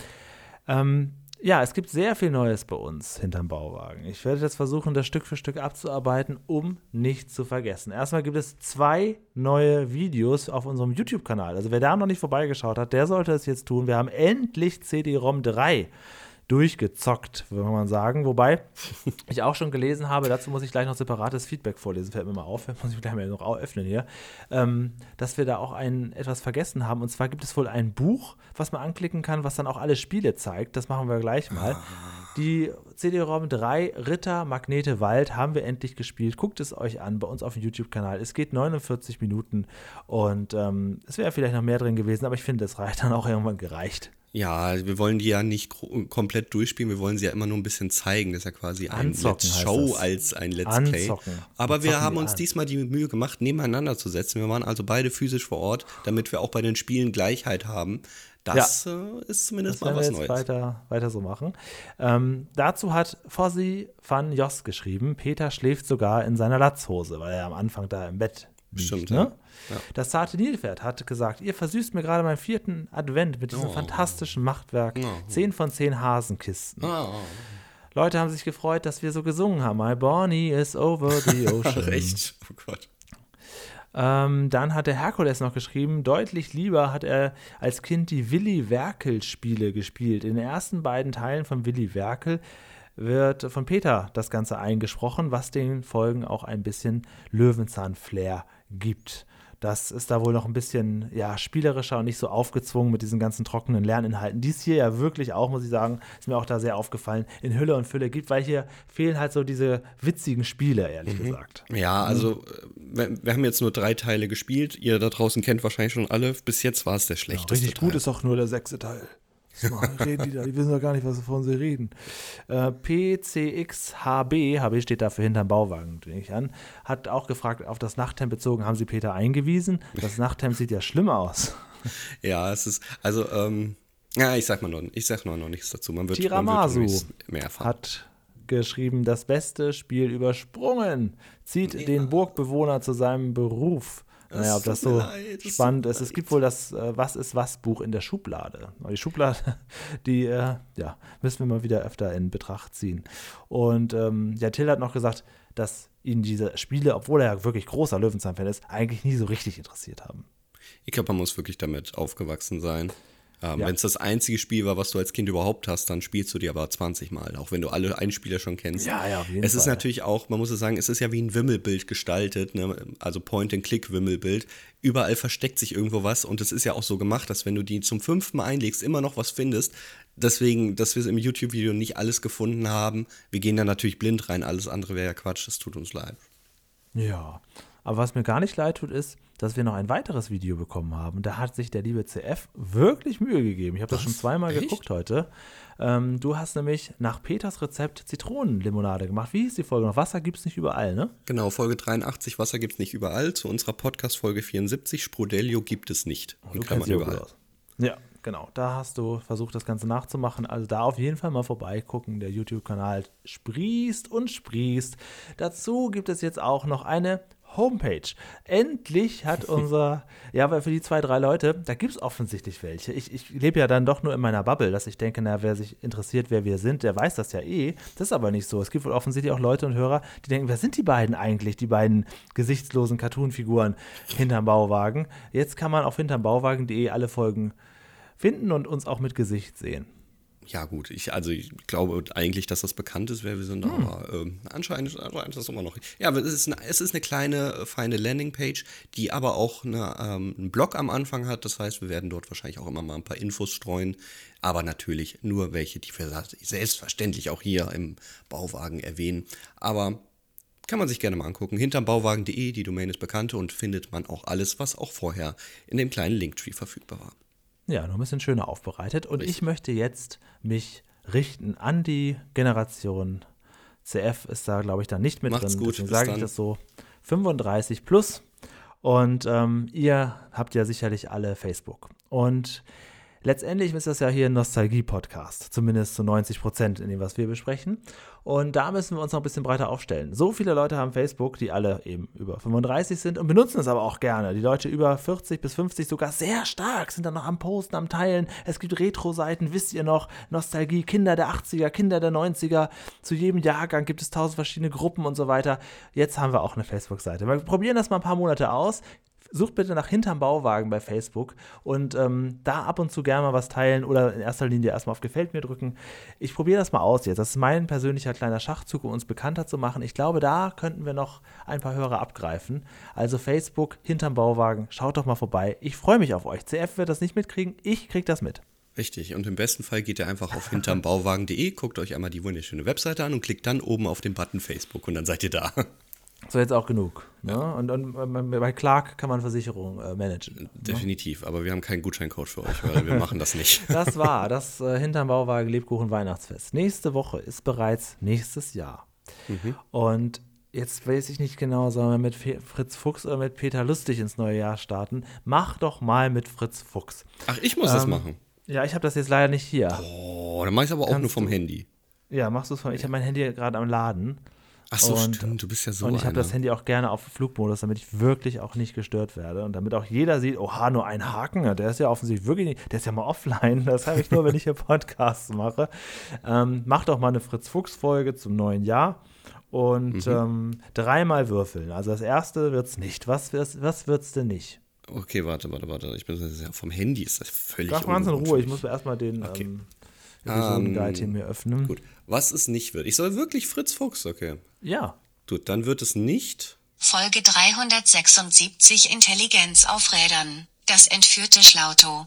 Ja, es gibt sehr viel Neues bei uns hinterm Bauwagen. Ich werde jetzt versuchen, das Stück für Stück abzuarbeiten, um nichts zu vergessen. Erstmal gibt es 2 neue Videos auf unserem YouTube-Kanal. Also wer da noch nicht vorbeigeschaut hat, der sollte es jetzt tun. Wir haben endlich CD-ROM 3 durchgezockt, würde man sagen. Wobei ich auch schon gelesen habe, dazu muss ich gleich noch separates Feedback vorlesen, fällt mir mal auf, muss ich gleich mal noch öffnen hier, dass wir da auch etwas vergessen haben. Und zwar gibt es wohl ein Buch, was man anklicken kann, was dann auch alle Spiele zeigt. Das machen wir gleich mal. Die CD-ROM 3 Ritter Magnete Wald haben wir endlich gespielt. Guckt es euch an bei uns auf dem YouTube-Kanal. Es geht 49 Minuten und es wäre vielleicht noch mehr drin gewesen, aber ich finde, das reicht dann auch irgendwann gereicht. Ja, wir wollen die ja nicht komplett durchspielen, wir wollen sie ja immer nur ein bisschen zeigen. Das ist ja quasi Anzocken, eine Show als ein Let's Play. Anzocken. Aber wir haben uns diesmal die Mühe gemacht, nebeneinander zu setzen. Wir waren also beide physisch vor Ort, damit wir auch bei den Spielen Gleichheit haben. Das ist zumindest das mal was Neues. Weiter so machen. Dazu hat Fossi van Jos geschrieben, Peter schläft sogar in seiner Latzhose, weil er am Anfang da im Bett liegt. Stimmt, ne? Ja. Das zarte Nilpferd hat gesagt, ihr versüßt mir gerade meinen 4. Advent mit diesem fantastischen Machtwerk. 10 von 10 Hasenkisten. Leute haben sich gefreut, dass wir so gesungen haben. My Bonnie is over the ocean. Echt? Oh Gott. Dann hat der Herkules noch geschrieben, deutlich lieber hat er als Kind die Willy-Werkel-Spiele gespielt. In den ersten beiden Teilen von Willy-Werkel wird von Peter das Ganze eingesprochen, was den Folgen auch ein bisschen Löwenzahn-Flair gibt. Das ist da wohl noch ein bisschen spielerischer und nicht so aufgezwungen mit diesen ganzen trockenen Lerninhalten. Dies hier ja wirklich auch, muss ich sagen, ist mir auch da sehr aufgefallen, in Hülle und Fülle gibt, weil hier fehlen halt so diese witzigen Spiele, ehrlich gesagt. Ja, also wir haben jetzt nur 3 Teile gespielt. Ihr da draußen kennt wahrscheinlich schon alle. Bis jetzt war es der schlechteste Richtig Teil. Gut ist auch nur der 6. Teil. Die wissen doch gar nicht, was von sie reden. PCXHB steht da für hinterm Bauwagen, denke ich an, hat auch gefragt, auf das Nachthemd bezogen, haben sie Peter eingewiesen? Das Nachthemd sieht ja schlimm aus. Ja, es ist, also, ich sag mal noch nichts dazu. Tiramasu hat geschrieben, das beste Spiel übersprungen, zieht den Burgbewohner zu seinem Beruf. Naja, ob das so spannend ist. Es gibt wohl das Was-ist-was-Buch in der Schublade. Die Schublade, die ja, müssen wir mal wieder öfter in Betracht ziehen. Und ja, Till hat noch gesagt, dass ihn diese Spiele, obwohl er ja wirklich großer Löwenzahn-Fan ist, eigentlich nie so richtig interessiert haben. Ich glaube, man muss wirklich damit aufgewachsen sein. Ja. Wenn es das einzige Spiel war, was du als Kind überhaupt hast, dann spielst du die aber 20 Mal, auch wenn du alle Einspieler schon kennst. Ja, ja, auf jeden Fall. Es ist natürlich auch, man muss es sagen, es ist ja wie ein Wimmelbild gestaltet, ne? Also Point-and-Click-Wimmelbild. Überall versteckt sich irgendwo was und es ist ja auch so gemacht, dass wenn du die zum 5. Mal einlegst, immer noch was findest. Deswegen, dass wir im YouTube-Video nicht alles gefunden haben, wir gehen da natürlich blind rein, alles andere wäre ja Quatsch, das tut uns leid. Ja, aber was mir gar nicht leid tut, ist, dass wir noch ein weiteres Video bekommen haben. Da hat sich der liebe CF wirklich Mühe gegeben. Ich habe das schon zweimal geguckt heute. Du hast nämlich nach Peters Rezept Zitronenlimonade gemacht. Wie hieß die Folge noch? Wasser gibt's nicht überall, ne? Genau, Folge 83, Wasser gibt's nicht überall. Zu unserer Podcast-Folge 74, Sprudelio gibt es nicht. Und kann man überall. Ja, genau. Da hast du versucht, das Ganze nachzumachen. Also da auf jeden Fall mal vorbeigucken. Der YouTube-Kanal sprießt und sprießt. Dazu gibt es jetzt auch noch eine Homepage. Endlich hat unser, ja, weil für die 2, 3 Leute, da gibt es offensichtlich welche. Ich lebe ja dann doch nur in meiner Bubble, dass ich denke, na, wer sich interessiert, wer wir sind, der weiß das ja eh. Das ist aber nicht so. Es gibt wohl offensichtlich auch Leute und Hörer, die denken, wer sind die beiden eigentlich, die beiden gesichtslosen Cartoon-Figuren hinterm Bauwagen? Jetzt kann man auf hintermbauwagen.de alle Folgen finden und uns auch mit Gesicht sehen. Ja gut, ich glaube eigentlich, dass das bekannt ist, wer wir sind, aber anscheinend ist das immer noch. Ja, aber es ist eine kleine, feine Landingpage, die aber auch einen Blog am Anfang hat. Das heißt, wir werden dort wahrscheinlich auch immer mal ein paar Infos streuen, aber natürlich nur welche, die wir selbstverständlich auch hier im Bauwagen erwähnen. Aber kann man sich gerne mal angucken. Hinterm Bauwagen.de, die Domain ist bekannt und findet man auch alles, was auch vorher in dem kleinen Linktree verfügbar war. Ja, noch ein bisschen schöner aufbereitet. Und ich möchte jetzt mich richten an die Generation. CF ist da, glaube ich, dann nicht mit Macht's drin. Gut, deswegen sage ich das so. 35 plus. Und ihr habt ja sicherlich alle Facebook. Und letztendlich ist das ja hier ein Nostalgie-Podcast, zumindest zu 90% in dem, was wir besprechen. Und da müssen wir uns noch ein bisschen breiter aufstellen. So viele Leute haben Facebook, die alle eben über 35 sind und benutzen es aber auch gerne. Die Leute über 40 bis 50 sogar sehr stark sind dann noch am Posten, am Teilen. Es gibt Retro-Seiten, wisst ihr noch, Nostalgie, Kinder der 80er, Kinder der 90er. Zu jedem Jahrgang gibt es 1000 verschiedene Gruppen und so weiter. Jetzt haben wir auch eine Facebook-Seite. Wir probieren das mal ein paar Monate aus. Sucht bitte nach Hinterm Bauwagen bei Facebook und da ab und zu gerne mal was teilen oder in erster Linie erstmal auf Gefällt mir drücken. Ich probiere das mal aus jetzt. Das ist mein persönlicher kleiner Schachzug, um uns bekannter zu machen. Ich glaube, da könnten wir noch ein paar Hörer abgreifen. Also Facebook, Hinterm Bauwagen, schaut doch mal vorbei. Ich freue mich auf euch. CF wird das nicht mitkriegen, ich kriege das mit. Richtig, und im besten Fall geht ihr einfach auf hintermbauwagen.de, guckt euch einmal die wunderschöne Webseite an und klickt dann oben auf den Button Facebook und dann seid ihr da. So, jetzt auch genug. Ne? Ja. Und bei Clark kann man Versicherungen managen. Definitiv, ne? Aber wir haben keinen Gutscheincode für euch, weil wir machen das nicht. Das war das Hinterm Bauwagen Lebkuchen Weihnachtsfest. Nächste Woche ist bereits nächstes Jahr. Mhm. Und jetzt weiß ich nicht genau, sollen wir mit Fritz Fuchs oder mit Peter Lustig ins neue Jahr starten? Mach doch mal mit Fritz Fuchs. Ach, ich muss das machen? Ja, ich habe das jetzt leider nicht hier. Oh, dann mach ich es aber auch nur vom Handy. Ja, machst du es vom Handy. Ich habe mein Handy gerade am Laden. Ach so, stimmt, du bist ja so. Und ich habe das Handy auch gerne auf Flugmodus, damit ich wirklich auch nicht gestört werde. Und damit auch jeder sieht, oha, nur ein Haken, der ist ja offensichtlich wirklich nicht, der ist ja mal offline, das habe ich nur, wenn ich hier Podcasts mache. Mach doch mal eine Fritz-Fuchs-Folge zum neuen Jahr und dreimal würfeln. Also das erste wird's nicht. Was wird's denn nicht? Okay, warte. Ich bin ja vom Handy, ist das völlig unruhig. Mach mal in Ruhe, ich muss erstmal den Episoden-Guide hier mir öffnen. Gut, was es nicht wird. Ich soll wirklich Fritz Fuchs, okay. Ja. Gut, dann wird es nicht. Folge 376, Intelligenz auf Rädern. Das entführte Schlautow.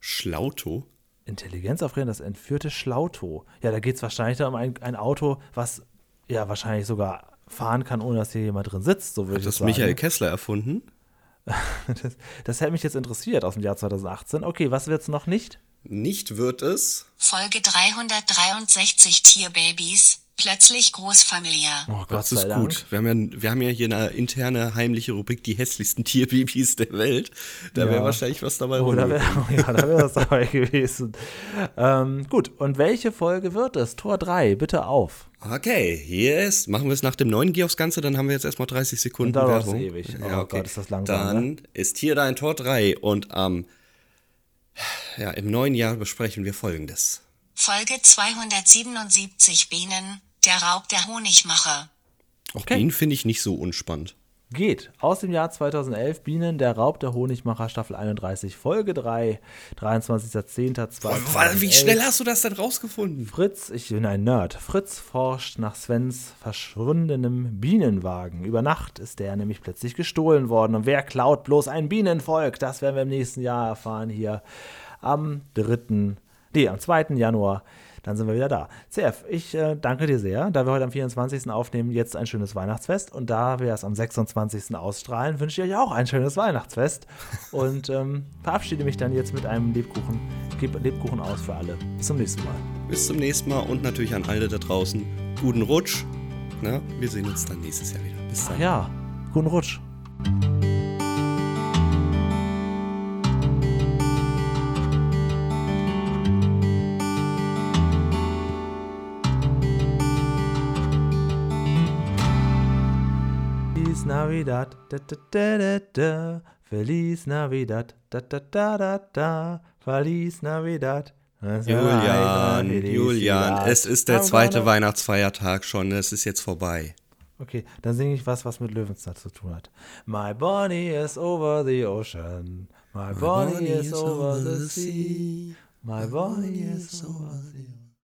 Schlautow? Intelligenz auf Rädern, das entführte Schlautow. Ja, da geht es wahrscheinlich um ein Auto, was ja wahrscheinlich sogar fahren kann, ohne dass hier jemand drin sitzt. So würde ich sagen. Hat das Michael Kessler erfunden? Das hätte mich jetzt interessiert aus dem Jahr 2018. Okay, was wird's noch nicht? Nicht wird es. Folge 363 Tierbabys. Plötzlich Großfamilie. Oh Gott, das ist gut. Wir haben ja hier eine interne heimliche Rubrik, die hässlichsten Tierbabys der Welt. Da wäre wahrscheinlich was dabei da wäre was dabei gewesen. Gut, und welche Folge wird es? Tor 3, bitte auf. Okay, yes. Machen wir es nach dem 9. Geh aufs Ganze, dann haben wir jetzt erstmal 30 Sekunden und Werbung. Ist ewig. Oh ja, okay. Gott, ist das langsam. Dann ist hier dein Tor 3 und im neuen Jahr besprechen wir Folgendes. Folge 277 Bienen. Der Raub der Honigmache. Auch okay. Bienen finde ich nicht so unspannend. Geht. Aus dem Jahr 2011, Bienen, der Raub der Honigmacher, Staffel 31, Folge 3, 23.10.2011. Wie schnell hast du das denn rausgefunden? Ich bin ein Nerd. Fritz forscht nach Svens verschwundenem Bienenwagen. Über Nacht ist der nämlich plötzlich gestohlen worden. Und wer klaut bloß ein Bienenvolk? Das werden wir im nächsten Jahr erfahren hier am 2. Januar. Dann sind wir wieder da. CF, ich danke dir sehr. Da wir heute am 24. aufnehmen, jetzt ein schönes Weihnachtsfest. Und da wir es am 26. ausstrahlen, wünsche ich euch auch ein schönes Weihnachtsfest. Und verabschiede mich dann jetzt mit einem Lebkuchen. Ich gebe Lebkuchen aus für alle. Bis zum nächsten Mal. Bis zum nächsten Mal und natürlich an alle da draußen. Guten Rutsch. Na, wir sehen uns dann nächstes Jahr wieder. Bis dann. Ja, guten Rutsch. Navidad, da da da da da, Feliz Navidad, da da da da da, Feliz Navidad. Julian, es ist der zweite Weihnachtsfeiertag schon, es ist jetzt vorbei. Okay, dann singe ich was mit Löwenzahn zu tun hat. My body is over the ocean, my body is over the sea, my body is over the ocean.